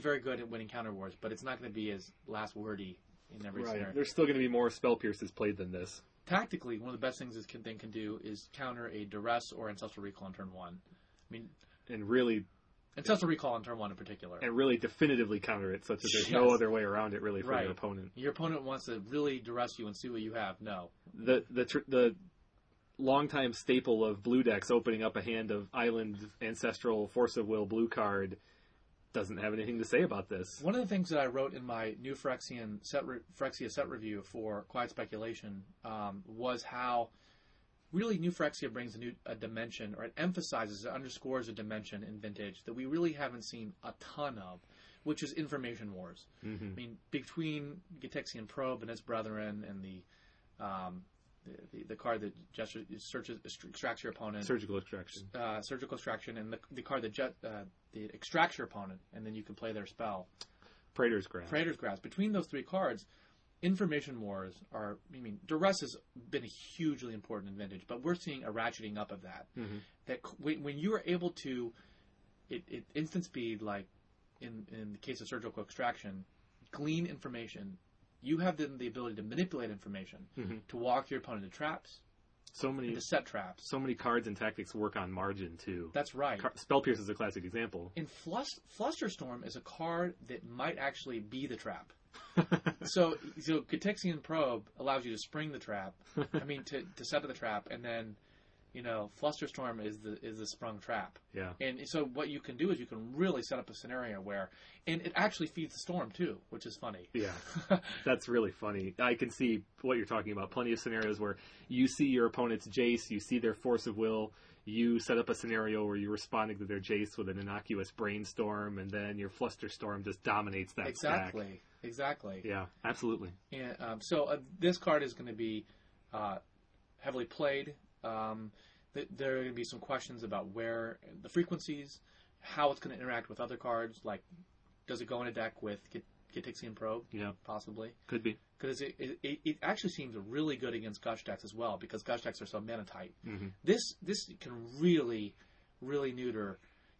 very good at winning counter wars, but it's not going to be as last wordy in every scenario. There's still going to be more spell pierces played than this. Tactically, one of the best things this thing can do is counter a Duress or Ancestral Recall on turn 1. I mean, and really. Ancestral Recall on turn 1 in particular. And really definitively counter it, such that there's no other way around it, really, for your opponent. Your opponent wants to really duress you and see what you have. No. The longtime staple of blue decks opening up a hand of Island, Ancestral, Force of Will, blue card doesn't have anything to say about this. One of the things that I wrote in my New Phyrexia set review for Quiet Speculation was how really, New Phyrexia brings a dimension, or it emphasizes, it underscores a dimension in Vintage that we really haven't seen a ton of. which is information wars. Mm-hmm. I mean, between Gitexian Probe and its brethren and the card that extracts your opponent. Surgical Extraction. Surgical Extraction, and the card that that extracts your opponent, and then you can play their spell. Praetor's Grasp. Praetor's Grasp. Between those three cards, information wars are... I mean, duress has been hugely important in Vintage, but we're seeing a ratcheting up of that. Mm-hmm. That when you are able to... It instant speed, like in the case of Surgical Extraction, glean information... You have the ability to manipulate information, mm-hmm. to walk your opponent into traps, into set traps. So many cards and tactics work on margin, too. That's right. Spell Pierce is a classic example. And Flusterstorm is a card that might actually be the trap. So Gitexian Probe allows you to spring the trap, to set up the trap, and then, Flusterstorm is the sprung trap. Yeah. And so what you can do is you can really set up a scenario where... And it actually feeds the storm, too, which is funny. Yeah. That's really funny. I can see what you're talking about. Plenty of scenarios where you see your opponent's Jace, you see their Force of Will, you set up a scenario where you're responding to their Jace with an innocuous Brainstorm, and then your Flusterstorm just dominates that stack. Exactly. Yeah, absolutely. And, so this card is going to be heavily played... there are going to be some questions about where the frequencies, how it's going to interact with other cards. Like, does it go in a deck with Gitexian Probe? Yeah, possibly. Could be, because it actually seems really good against Gush decks as well, because Gush decks are so mana tight. Mm-hmm. This can really, really neuter.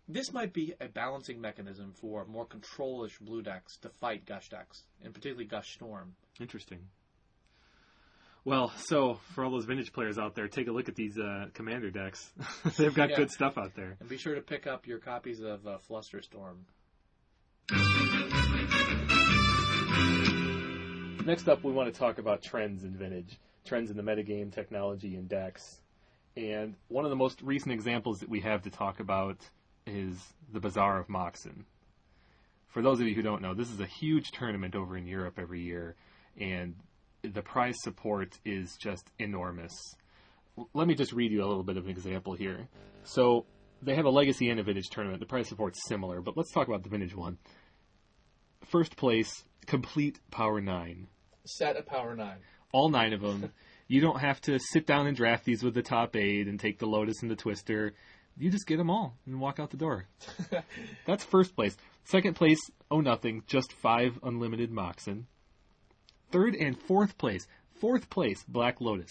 This might be a balancing mechanism for more control-ish blue decks to fight Gush decks, and particularly Gush Storm. Interesting. Well, so for all those Vintage players out there, take a look at these Commander decks. They've got good stuff out there. And be sure to pick up your copies of Flusterstorm. Next up, we want to talk about trends in Vintage. Trends in the metagame, technology, and decks. And one of the most recent examples that we have to talk about is the Bazaar of Moxen. For those of you who don't know, this is a huge tournament over in Europe every year, and the prize support is just enormous. Let me just read you a little bit of an example here. So they have a Legacy and a Vintage tournament. The prize support's similar, but let's talk about the Vintage one. First place, complete Power 9. Set of Power 9. All 9 of them. You don't have to sit down and draft these with the top 8 and take the Lotus and the Twister. You just get them all and walk out the door. That's first place. Second place, nothing. Just 5 unlimited Moxen. Third and fourth place. Fourth place, Black Lotus.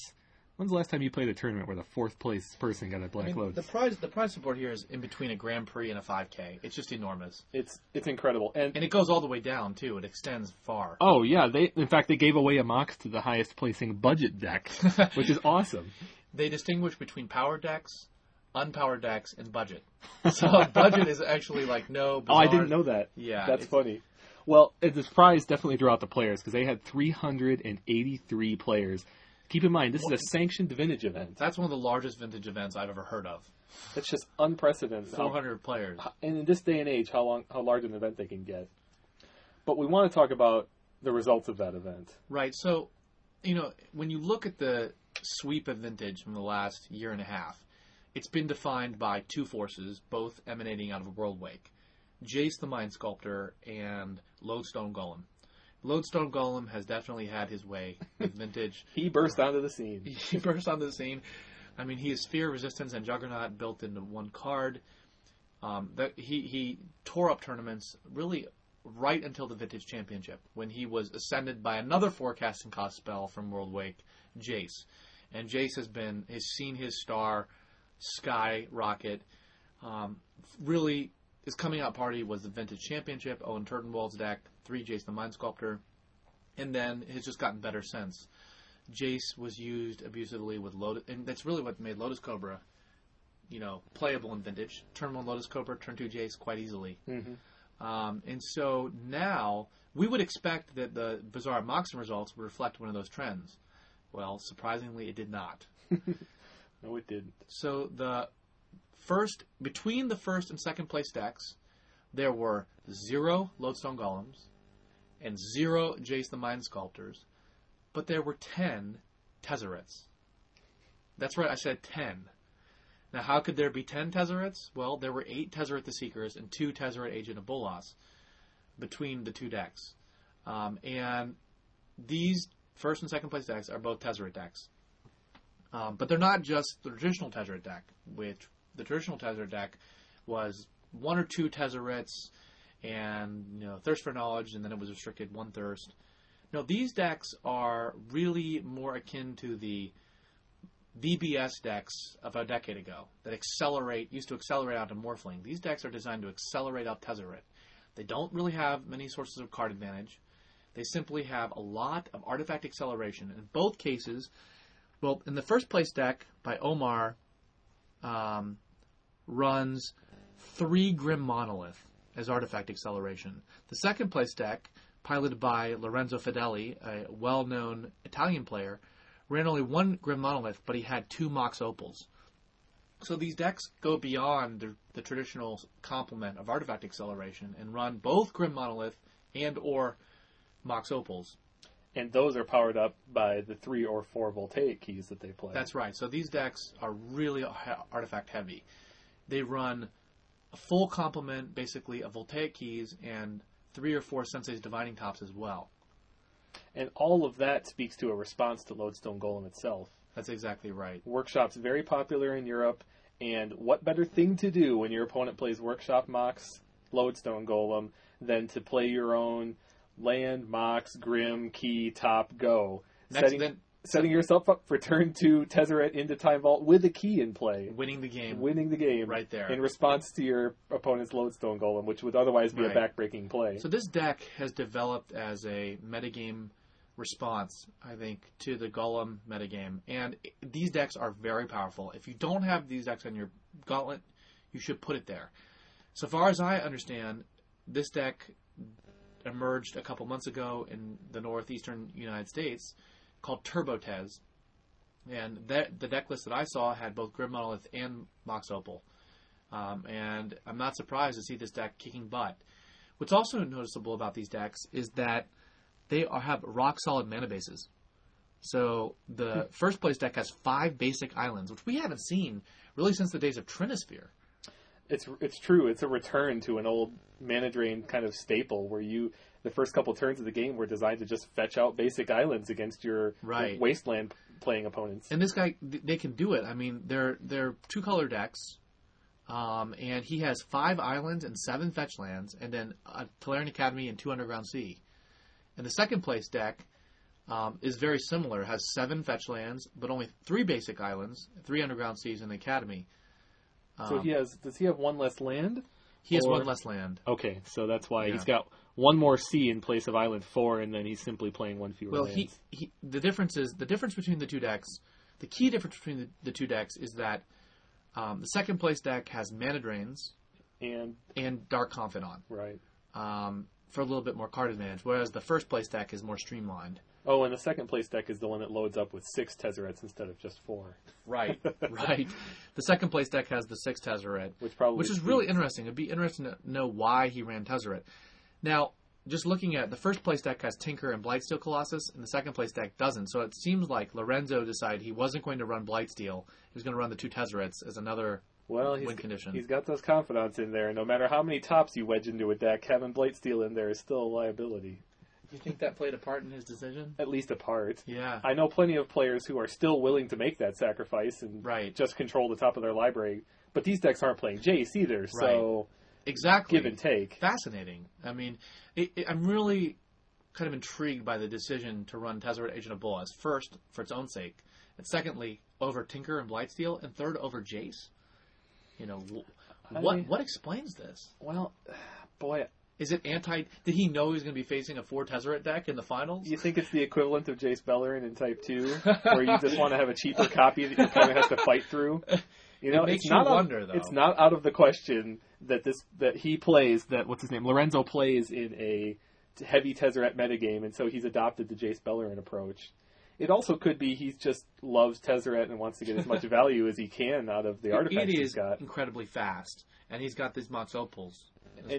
When's the last time you played a tournament where the fourth place person got a Black Lotus? The prize support here is in between a Grand Prix and a 5K. It's just enormous. It's incredible. And it goes all the way down, too. It extends far. Oh, yeah. In fact, they gave away a Mox to the highest placing budget deck, which is awesome. They distinguish between power decks, unpowered decks, and budget. So budget is actually like no Bazaar. Oh, I didn't know that. Yeah. That's funny. Well, this prize definitely drew out the players, because they had 383 players. Keep in mind, this is a sanctioned Vintage event. That's one of the largest Vintage events I've ever heard of. That's just unprecedented. 400 players. And in this day and age, how large an event they can get. But we want to talk about the results of that event. Right. So, when you look at the sweep of Vintage from the last year and a half, it's been defined by two forces, both emanating out of World Wake. Jace the Mind Sculptor and Lodestone Golem. Lodestone Golem has definitely had his way with Vintage. He burst onto the scene. I mean, he is Fear, Resistance, and Juggernaut built into one card. He tore up tournaments really right until the Vintage Championship, when he was ascended by another forecasting cost spell from World Wake, Jace. And Jace has seen his star skyrocket. His coming out party was the Vintage Championship, Owen Turtenwald's deck, 3 Jace the Mind Sculptor, and then it's just gotten better since. Jace was used abusively with Lotus, and that's really what made Lotus Cobra, playable in Vintage. Turn 1 Lotus Cobra, turn 2 Jace quite easily. Mm-hmm. And so now we would expect that the Bazaar of Moxen results would reflect one of those trends. Well, surprisingly, it did not. No, it didn't. So between the first and second place decks, there were 0 Lodestone Golems and 0 Jace the Mind Sculptors, but there were 10 Tezzerets. That's right, I said 10. Now, how could there be 10 Tezzerets? Well, there were 8 Tezzeret the Seekers and 2 Tezzeret Agent of Bolas. between the two decks. And these first and second place decks are both Tezzeret decks. But they're not just the traditional Tezzeret deck, which the traditional Tezzeret deck was one or two Tezzerets and, you know, Thirst for Knowledge, and then it was restricted one Thirst. No, these decks are really more akin to the VBS decks of a decade ago that used to accelerate out to Morphling. These decks are designed to accelerate out Tezzeret. They don't really have many sources of card advantage. They simply have a lot of artifact acceleration. In both cases, well, in the first place deck by Omar runs 3 Grim Monolith as artifact acceleration. The second place deck, piloted by Lorenzo Fedeli, a well-known Italian player, ran only 1 Grim Monolith, but he had 2 Mox Opals. So these decks go beyond the traditional complement of artifact acceleration and run both Grim Monolith and or Mox Opals. And those are powered up by the 3 or 4 Voltaic keys that they play. That's right. So these decks are really artifact heavy. They run a full complement, basically, of Voltaic keys and 3 or 4 Sensei's Divining Tops as well. And all of that speaks to a response to Lodestone Golem itself. That's exactly right. Workshop's very popular in Europe, and what better thing to do when your opponent plays Workshop Mox, Lodestone Golem, than to play your own land, Mox, Grim, Key, Top, Go. Setting yourself up for turn 2 Tezzeret into Time Vault with a key in play. Winning the game. Right there. In response to your opponent's Lodestone Golem, which would otherwise be a backbreaking play. So this deck has developed as a metagame response, I think, to the Golem metagame. And these decks are very powerful. If you don't have these decks on your gauntlet, you should put it there. So far as I understand, this deck emerged a couple months ago in the northeastern United States called Turbo Tez, and the deck list that I saw had both Grim Monolith and Mox Opal, and I'm not surprised to see this deck kicking butt. What's also noticeable about these decks is that they have rock solid mana bases. So the first place deck has 5 basic islands, which we haven't seen really since the days of Trinisphere. It's true. It's a return to an old mana drain kind of staple where the first couple turns of the game were designed to just fetch out basic islands against your wasteland playing opponents. And this guy, they can do it. I mean, they're 2-color decks, and he has 5 islands and 7 fetch lands, and then a Tolarian Academy and 2 Underground Sea. And the second place deck is very similar. It has 7 fetch lands, but only 3 basic islands, 3 Underground Seas, and an Academy. So does he have 1 less land? He has 1 less land. Okay, so that's why he's got 1 more sea in place of Island 4, and then he's simply playing 1 fewer lands. Well, the difference between the two decks, the key difference between the two decks is that the second place deck has Mana Drains and Dark Confidant. Right. For a little bit more card advantage, whereas the first place deck is more streamlined. Oh, and the second place deck is the one that loads up with 6 Tezzerets instead of just 4. Right, right. The second place deck has the 6 Tezzeret, which is really interesting. It'd be interesting to know why he ran Tezzeret. Now, just looking at the first place deck has Tinker and Blightsteel Colossus, and the second place deck doesn't. So it seems like Lorenzo decided he wasn't going to run Blightsteel. He was going to run the 2 Tezzerets as another win condition. He's got those Confidants in there, and no matter how many tops you wedge into a deck, having Blightsteel in there is still a liability. You think that played a part in his decision? At least a part. Yeah. I know plenty of players who are still willing to make that sacrifice and just control the top of their library. But these decks aren't playing Jace either, so exactly. Give and take. Fascinating. I mean, I'm really kind of intrigued by the decision to run Tezzeret Agent of Bolas, first, for its own sake, and secondly, over Tinker and Blightsteel, and third, over Jace. You know, what explains this? Well, boy... Is it did he know he was going to be facing a 4 Tezzeret deck in the finals? You think it's the equivalent of Jace Bellerin in Type 2, where you just want to have a cheaper copy that you kind of have to fight through? You know, it's not out of the question that Lorenzo plays in a heavy Tezzeret metagame, and so he's adopted the Jace Bellerin approach. It also could be he just loves Tezzeret and wants to get as much value as he can out of the artifacts he's got. It is incredibly fast, and he's got these Mox Opals. And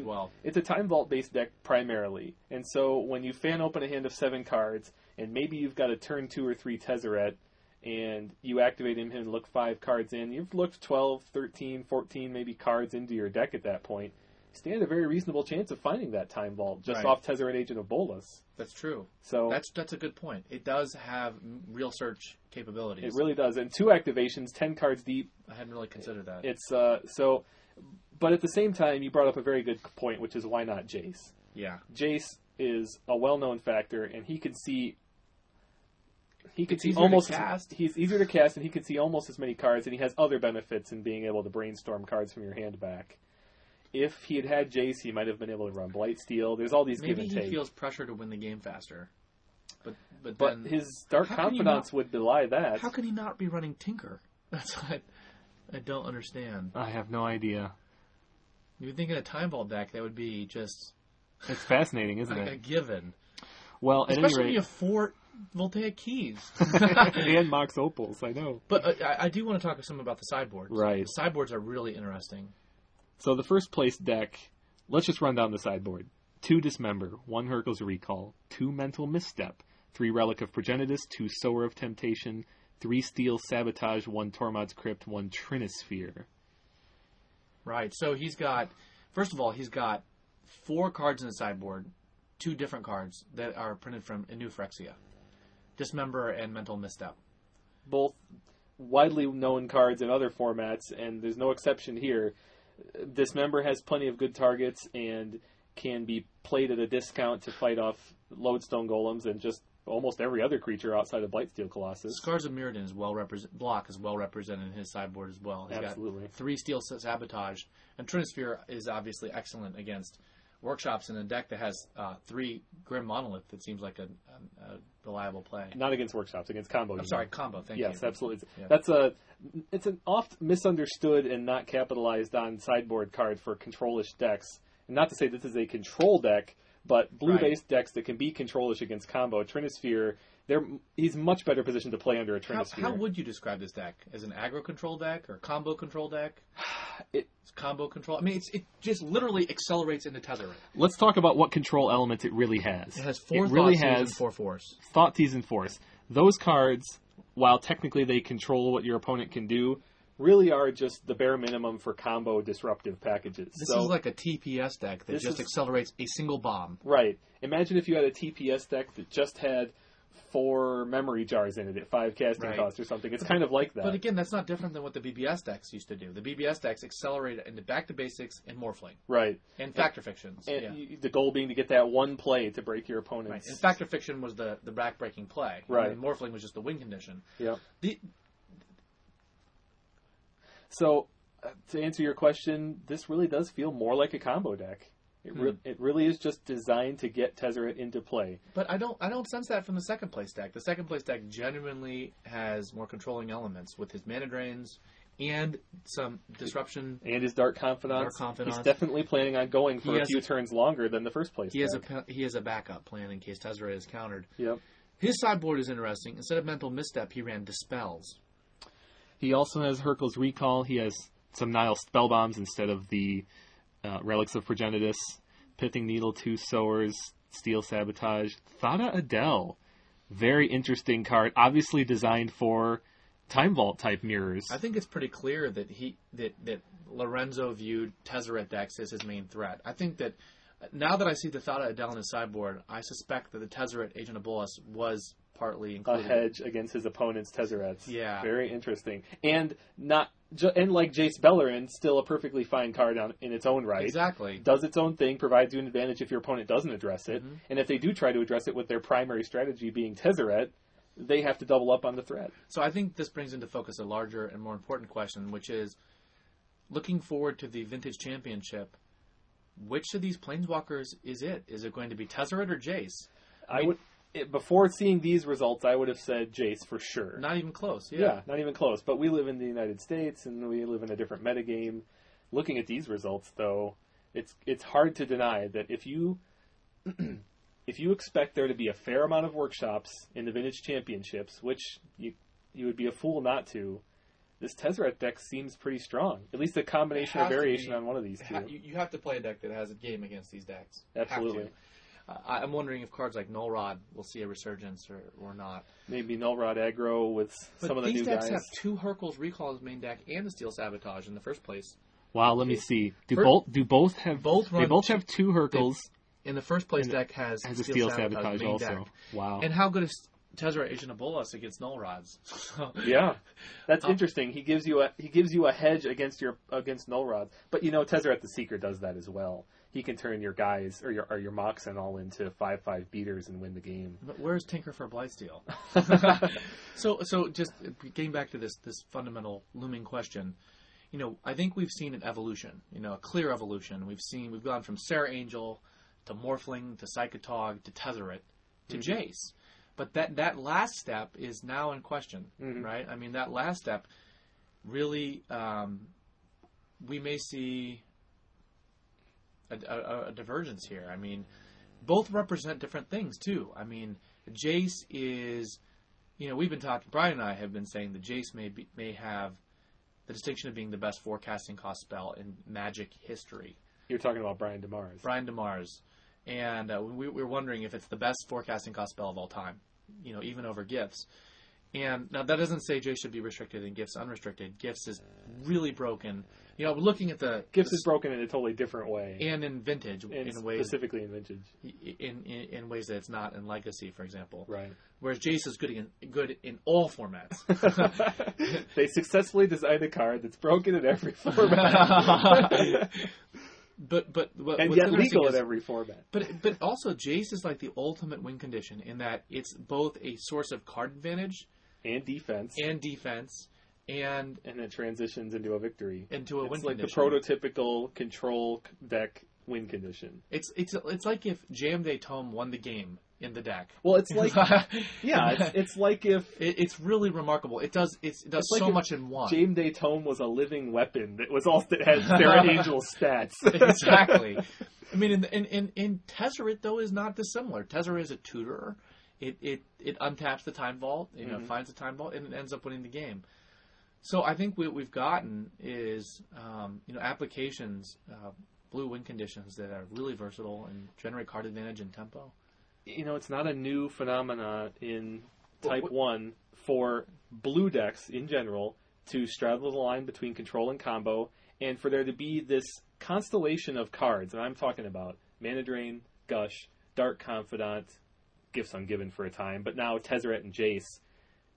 it's a Time Vault-based deck primarily, and so when you fan open a hand of 7 cards, and maybe you've got a turn 2 or 3 Tezzeret, and you activate him and look 5 cards in, you've looked 12, 13, 14 maybe cards into your deck at that point. stand a very reasonable chance of finding that Time Vault just off Tezzeret Agent of Bolas. That's true. So that's a good point. It does have real search capabilities. It really does. And 2 activations, 10 cards deep. I hadn't really considered that. It's so, but at the same time, you brought up a very good point, which is why not Jace? Yeah, Jace is a well-known factor, and he can see. He can see almost. He's easier to cast, and he can see almost as many cards, and he has other benefits in being able to brainstorm cards from your hand back. If he had had Jace, he might have been able to run Blightsteel. There's all these give and take. Maybe he feels pressure to win the game faster. But then, his Dark Confidants would belie that. How can he not be running Tinker? That's what I don't understand. I have no idea. You would think in a Time Vault deck that would be just... It's fascinating, isn't it? A given. Well, at especially when you have 4 Voltaic Keys. And Mox Opals, I know. But I do want to talk some about the sideboards. Right. The sideboards are really interesting. So the first place deck, let's just run down the sideboard. 2 Dismember, 1 Hercule's Recall, 2 Mental Misstep, 3 Relic of Progenitus, 2 Sower of Temptation, 3 Steel Sabotage, 1 Tormod's Crypt, 1 Trinisphere. Right, so he's got, first of all, he's got 4 cards in the sideboard, 2 different cards that are printed from New Phyrexia. Dismember and Mental Misstep. Both widely known cards in other formats, and there's no exception here. Dismember has plenty of good targets and can be played at a discount to fight off Lodestone Golems and just almost every other creature outside of Blightsteel Colossus. Scars of Mirrodin is block is well represented in his sideboard as well. He's absolutely got 3 Steel Sabotage, and Trinisphere is obviously excellent against Workshops in a deck that has 3 Grim Monolith. That seems like a reliable play. Not against Workshops, against combo. Combo. Thank you. Yes, absolutely. Yeah. It's an oft misunderstood and not capitalized on sideboard card for control-ish decks. And not to say this is a control deck, but blue-based decks that can be control-ish against combo. Trinisphere, he's much better positioned to play under a Trinisphere. How would you describe this deck? As an aggro control deck or combo control deck? It's combo control. I mean, it just literally accelerates into Tezzeret. Let's talk about what control elements it really has. It has 4 Thought Seize and 4 Force. Thought Seize and Force. Those cards, while technically they control what your opponent can do, really are just the bare minimum for combo disruptive packages. This is like a TPS deck that just accelerates a single bomb. Right. Imagine if you had a TPS deck that just had 4 memory jars in it at 5 casting cost or something. It's kind of like that. But again, that's not different than what the BBS decks used to do. The BBS decks accelerate into Back to Basics and Morphling. Right. And Factor Fictions. And the goal being to get that one play to break your opponent's... Right. And Factor Fiction was the back-breaking play. Right. And Morphling was just the win condition. Yeah. So, to answer your question, this really does feel more like a combo deck. It really is just designed to get Tezzeret into play. But I don't sense that from the second place deck. The second place deck genuinely has more controlling elements with his mana drains and some disruption. And his Dark Confidants. He's definitely planning on going for a few turns longer than the first place deck. He has a backup plan in case Tezzeret is countered. Yep. His sideboard is interesting. Instead of Mental Misstep, he ran Dispels. He also has Hercule's Recall. He has some Nihil Spell Bombs instead of the... Relics of Progenitus, Pithing Needle, 2 Sowers, Steel Sabotage, Thada Adel. Very interesting card, obviously designed for Time Vault type mirrors. I think it's pretty clear that that Lorenzo viewed Tezzeret decks as his main threat. I think that now that I see the Thada Adel in his sideboard, I suspect that the Tezzeret Agent of Bolas was partly included. A hedge against his opponent's Tezzerets. Yeah. Very interesting. And like Jace Bellerin, still a perfectly fine card in its own right. Exactly. Does its own thing, provides you an advantage if your opponent doesn't address it. Mm-hmm. And if they do try to address it with their primary strategy being Tezzeret, they have to double up on the threat. So I think this brings into focus a larger and more important question, which is, looking forward to the Vintage Championship, which of these Planeswalkers is it? Is it going to be Tezzeret or Jace? Before seeing these results, I would have said Jace for sure. Not even close, yeah. Not even close. But we live in the United States, and we live in a different metagame. Looking at these results, though, it's hard to deny that if you expect there to be a fair amount of workshops in the Vintage Championships, which you would be a fool not to, this Tezzeret deck seems pretty strong. At least a combination or variation on one of these two. You have to play a deck that has a game against these decks. Absolutely. I'm wondering if cards like Null Rod will see a resurgence or not. Maybe Null Rod aggro with some of the new guys. But these decks have 2 Hercule's Recall as main deck and the Steel Sabotage in the first place. Wow, let me see. Do both have two Hercules? In the first place deck has a Steel Sabotage also. Deck. Wow. And how good is Tezzeret Agent of Bolas against Null Rods? Yeah, that's interesting. He gives you a hedge against Null Rods. But you know, Tezzeret the Seeker does that as well. He can turn your guys or your Moxen all into 5/5 beaters and win the game. But where's Tinker for Blightsteel? So just getting back to this fundamental looming question, you know, I think we've seen an evolution, you know, a clear evolution. We've gone from Sarah Angel to Morphling to Psychotog to Tezzeret to Jace. But that last step is now in question, right? I mean, that last step really, we may see a divergence here. I mean, both represent different things too. I mean, Jace is, you know, Brian and I have been saying that Jace may have the distinction of being the best forecasting cost spell in Magic history. You're talking about Brian DeMars. And we're wondering if it's the best forecasting cost spell of all time, you know, even over Gifts. And now that doesn't say Jace should be restricted and Gifts unrestricted. Gifts is really broken. You know, looking at the... Gifts is broken in a totally different way. And in Vintage. Specifically in Vintage. In ways that it's not in Legacy, for example. Right. Whereas Jace is good in all formats. They successfully designed a card that's broken in every format. But yet legal in every format. But also, Jace is like the ultimate win condition in that it's both a source of card advantage... And defense. And it transitions into a victory. It's like the prototypical control deck win condition. It's like if Jam Day Tome won the game in the deck. Well, it's like it's like if it's really remarkable. It does so much in one. Jam Day Tome was a living weapon that had Sarah Angel stats. Exactly. I mean, in Tezzeret though is not dissimilar. Tezzeret is a tutor. It untaps the Time Vault, you know, finds the Time Vault, and it ends up winning the game. So I think what we've gotten is, applications, blue win conditions that are really versatile and generate card advantage and tempo. You know, it's not a new phenomena in Type 1 for blue decks in general to straddle the line between control and combo, and for there to be this constellation of cards, and I'm talking about Mana Drain, Gush, Dark Confidant, Gifts Ungiven for a time, but now Tezzeret and Jace.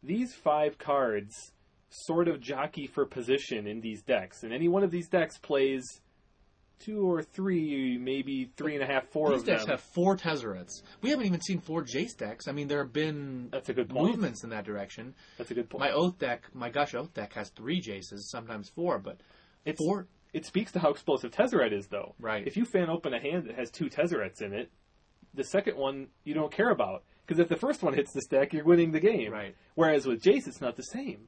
These 5 cards sort of jockey for position in these decks, and any one of these decks plays 2 or 3, maybe 3.5, 4 of them. These decks have 4 Tezzerets. We haven't even seen 4 Jace decks. I mean, there have been movements in that direction. That's a good point. My Gush Oath deck has 3 Jaces, sometimes 4, but it's 4. It speaks to how explosive Tezzeret is, though. Right. If you fan open a hand that has 2 Tezzerets in it, the second one you don't care about, because if the first one hits the stack, you're winning the game. Right. Whereas with Jace, it's not the same.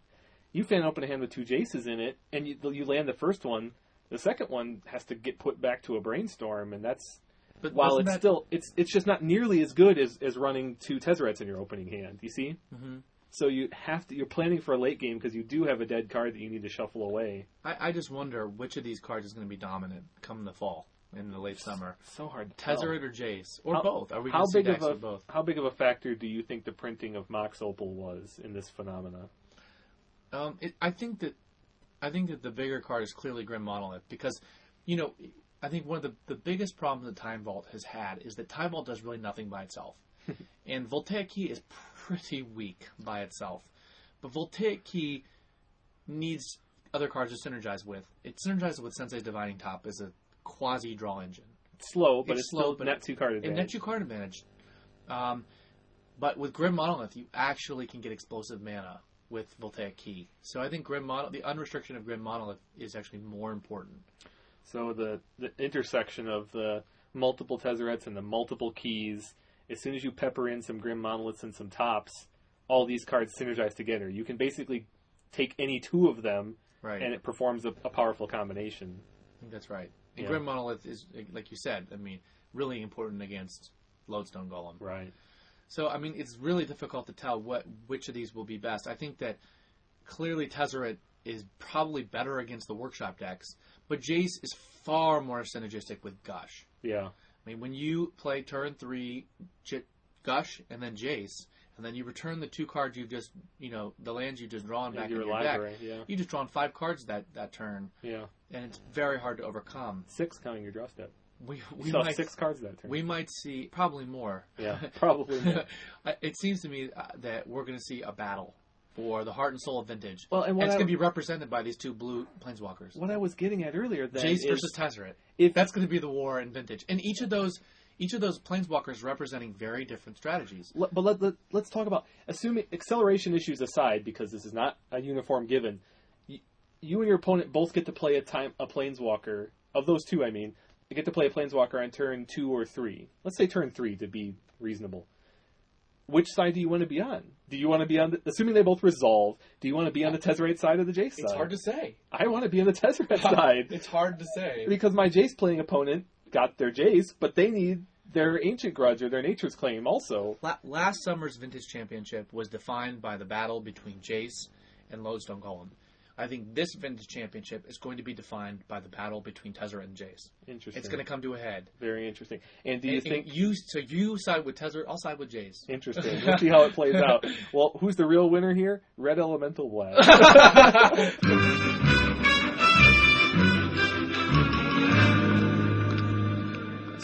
You fan open a hand with 2 Jaces in it, and you land the first one. The second one has to get put back to a brainstorm, and that's... But while it's still... It's just not nearly as good as running 2 Tezzerets in your opening hand, you see? Mm-hmm. So you have to... You're planning for a late game because you do have a dead card that you need to shuffle away. I just wonder which of these cards is going to be dominant come the fall. In the late summer. So hard to tell. Tezzeret or Jace? Or both? Are we going to see decks of both? How big of a factor do you think the printing of Mox Opal was in this phenomena? I think that the bigger card is clearly Grim Monolith because, you know, I think one of the biggest problems that Time Vault has had is that Time Vault does really nothing by itself. And Voltaic Key is pretty weak by itself. But Voltaic Key needs other cards to synergize with. It synergizes with Sensei's Divining Top as a quasi draw engine. It's slow, but it's still net 2 card advantage. Net 2 card advantage. But with Grim Monolith, you actually can get explosive mana with Voltaic Key. So I think the unrestriction of Grim Monolith is actually more important. So the intersection of the multiple Tezzerets and the multiple keys, as soon as you pepper in some Grim Monoliths and some tops, all these cards synergize together. You can basically take any 2 of them, right, and it performs a powerful combination. I think that's right. And Grim Monolith is, like you said, I mean, really important against Lodestone Golem. Right. So, I mean, it's really difficult to tell which of these will be best. I think that clearly Tezzeret is probably better against the workshop decks, but Jace is far more synergistic with Gush. Yeah. I mean, when you play turn 3 Gush and then Jace, and then you return the two cards you've just, you know, the lands you've just drawn back in your library, deck. Yeah. You just drawn 5 cards that turn. Yeah. And it's very hard to overcome. 6 counting your draw step. We saw 6 cards that turn. We might see probably more. Yeah, probably more. It seems to me that we're going to see a battle for the heart and soul of Vintage. Well, and it's going to be represented by these two blue planeswalkers. What I was getting at earlier, then, Jace versus Tezzeret. That's going to be the war in Vintage, and each of those planeswalkers representing very different strategies. But let's talk about, assuming acceleration issues aside, because this is not a uniform given. You and your opponent both get to play a planeswalker of those two. I mean, you get to play a planeswalker on turn 2 or 3. Let's say turn 3 to be reasonable. Which side do you want to be on? Do you want to be on the... Assuming they both resolve, do you want to be on the Tezzeret side or the Jace side? It's hard to say. I want to be on the Tezzeret side. It's hard to say. Because my Jace-playing opponent got their Jace, but they need their Ancient Grudge or their Nature's Claim also. Last summer's Vintage Championship was defined by the battle between Jace and Lodestone Golem. I think this Vintage Championship is going to be defined by the battle between Tezzeret and Jace. Interesting. It's going to come to a head. Very interesting. And do you think... So you side with Tezzeret, I'll side with Jace. Interesting. We'll see how it plays out. Well, who's the real winner here? Red Elemental Blast.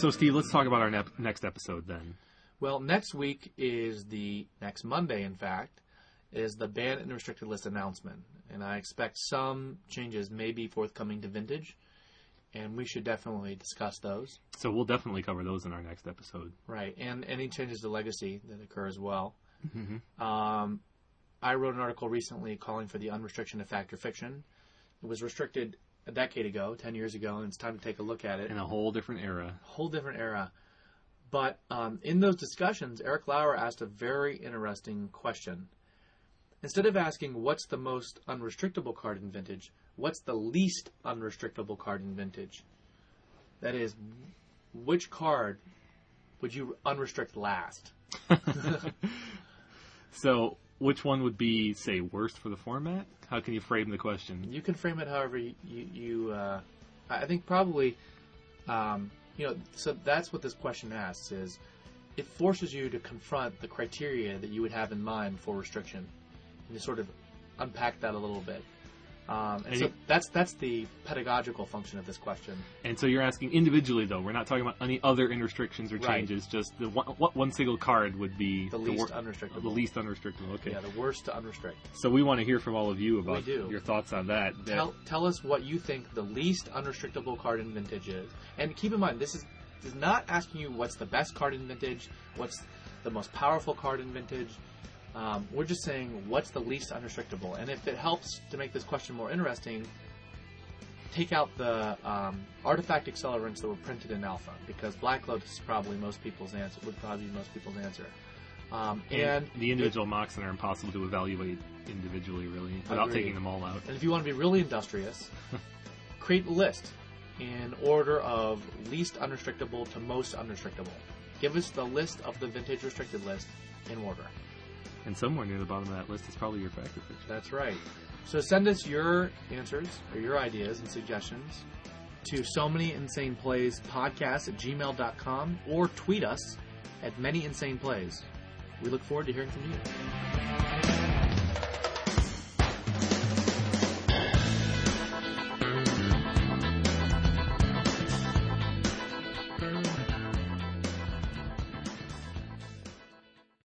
So, Steve, let's talk about our next episode then. Well, next week is next Monday, in fact, is the ban and restricted list announcement. And I expect some changes may be forthcoming to Vintage, and we should definitely discuss those. So we'll definitely cover those in our next episode. Right, and any changes to Legacy that occur as well. Mm-hmm. I wrote an article recently calling for the unrestriction of fact or fiction. It was restricted a decade ago, 10 years ago, and it's time to take a look at it. In a whole different era. But in those discussions, Erik Lauer asked a very interesting question. Instead of asking what's the most unrestrictable card in Vintage, what's the least unrestrictable card in Vintage? That is, which card would you unrestrict last? So, which one would be, say, worst for the format? How can you frame the question? You can frame it however you I think probably, so that's what this question asks is, it forces you to confront the criteria that you would have in mind for restriction. And to sort of unpack that a little bit. That's the pedagogical function of this question. And so you're asking individually, though. We're not talking about any other restrictions or changes. Right. Just what one single card would be the least unrestrictable. The least unrestrictable, okay. Yeah, the worst to unrestrict. So we want to hear from all of you about your thoughts on that. Tell us what you think the least unrestrictable card in Vintage is. And keep in mind, this is not asking you what's the best card in Vintage, what's the most powerful card in Vintage. We're just saying what's the least unrestrictable. And if it helps to make this question more interesting, take out the artifact accelerants that were printed in Alpha, because Black Lotus is probably most people's answer, would probably be most people's answer. And the individual Moxen are impossible to evaluate individually, really, without taking them all out. And if you want to be really industrious, create a list in order of least unrestrictable to most unrestrictable. Give us the list of the Vintage restricted list in order. And somewhere near the bottom of that list is probably your factor picture. That's right. So send us your answers or your ideas and suggestions to so many insane plays podcast at gmail.com or tweet us at many insane plays. We look forward to hearing from you.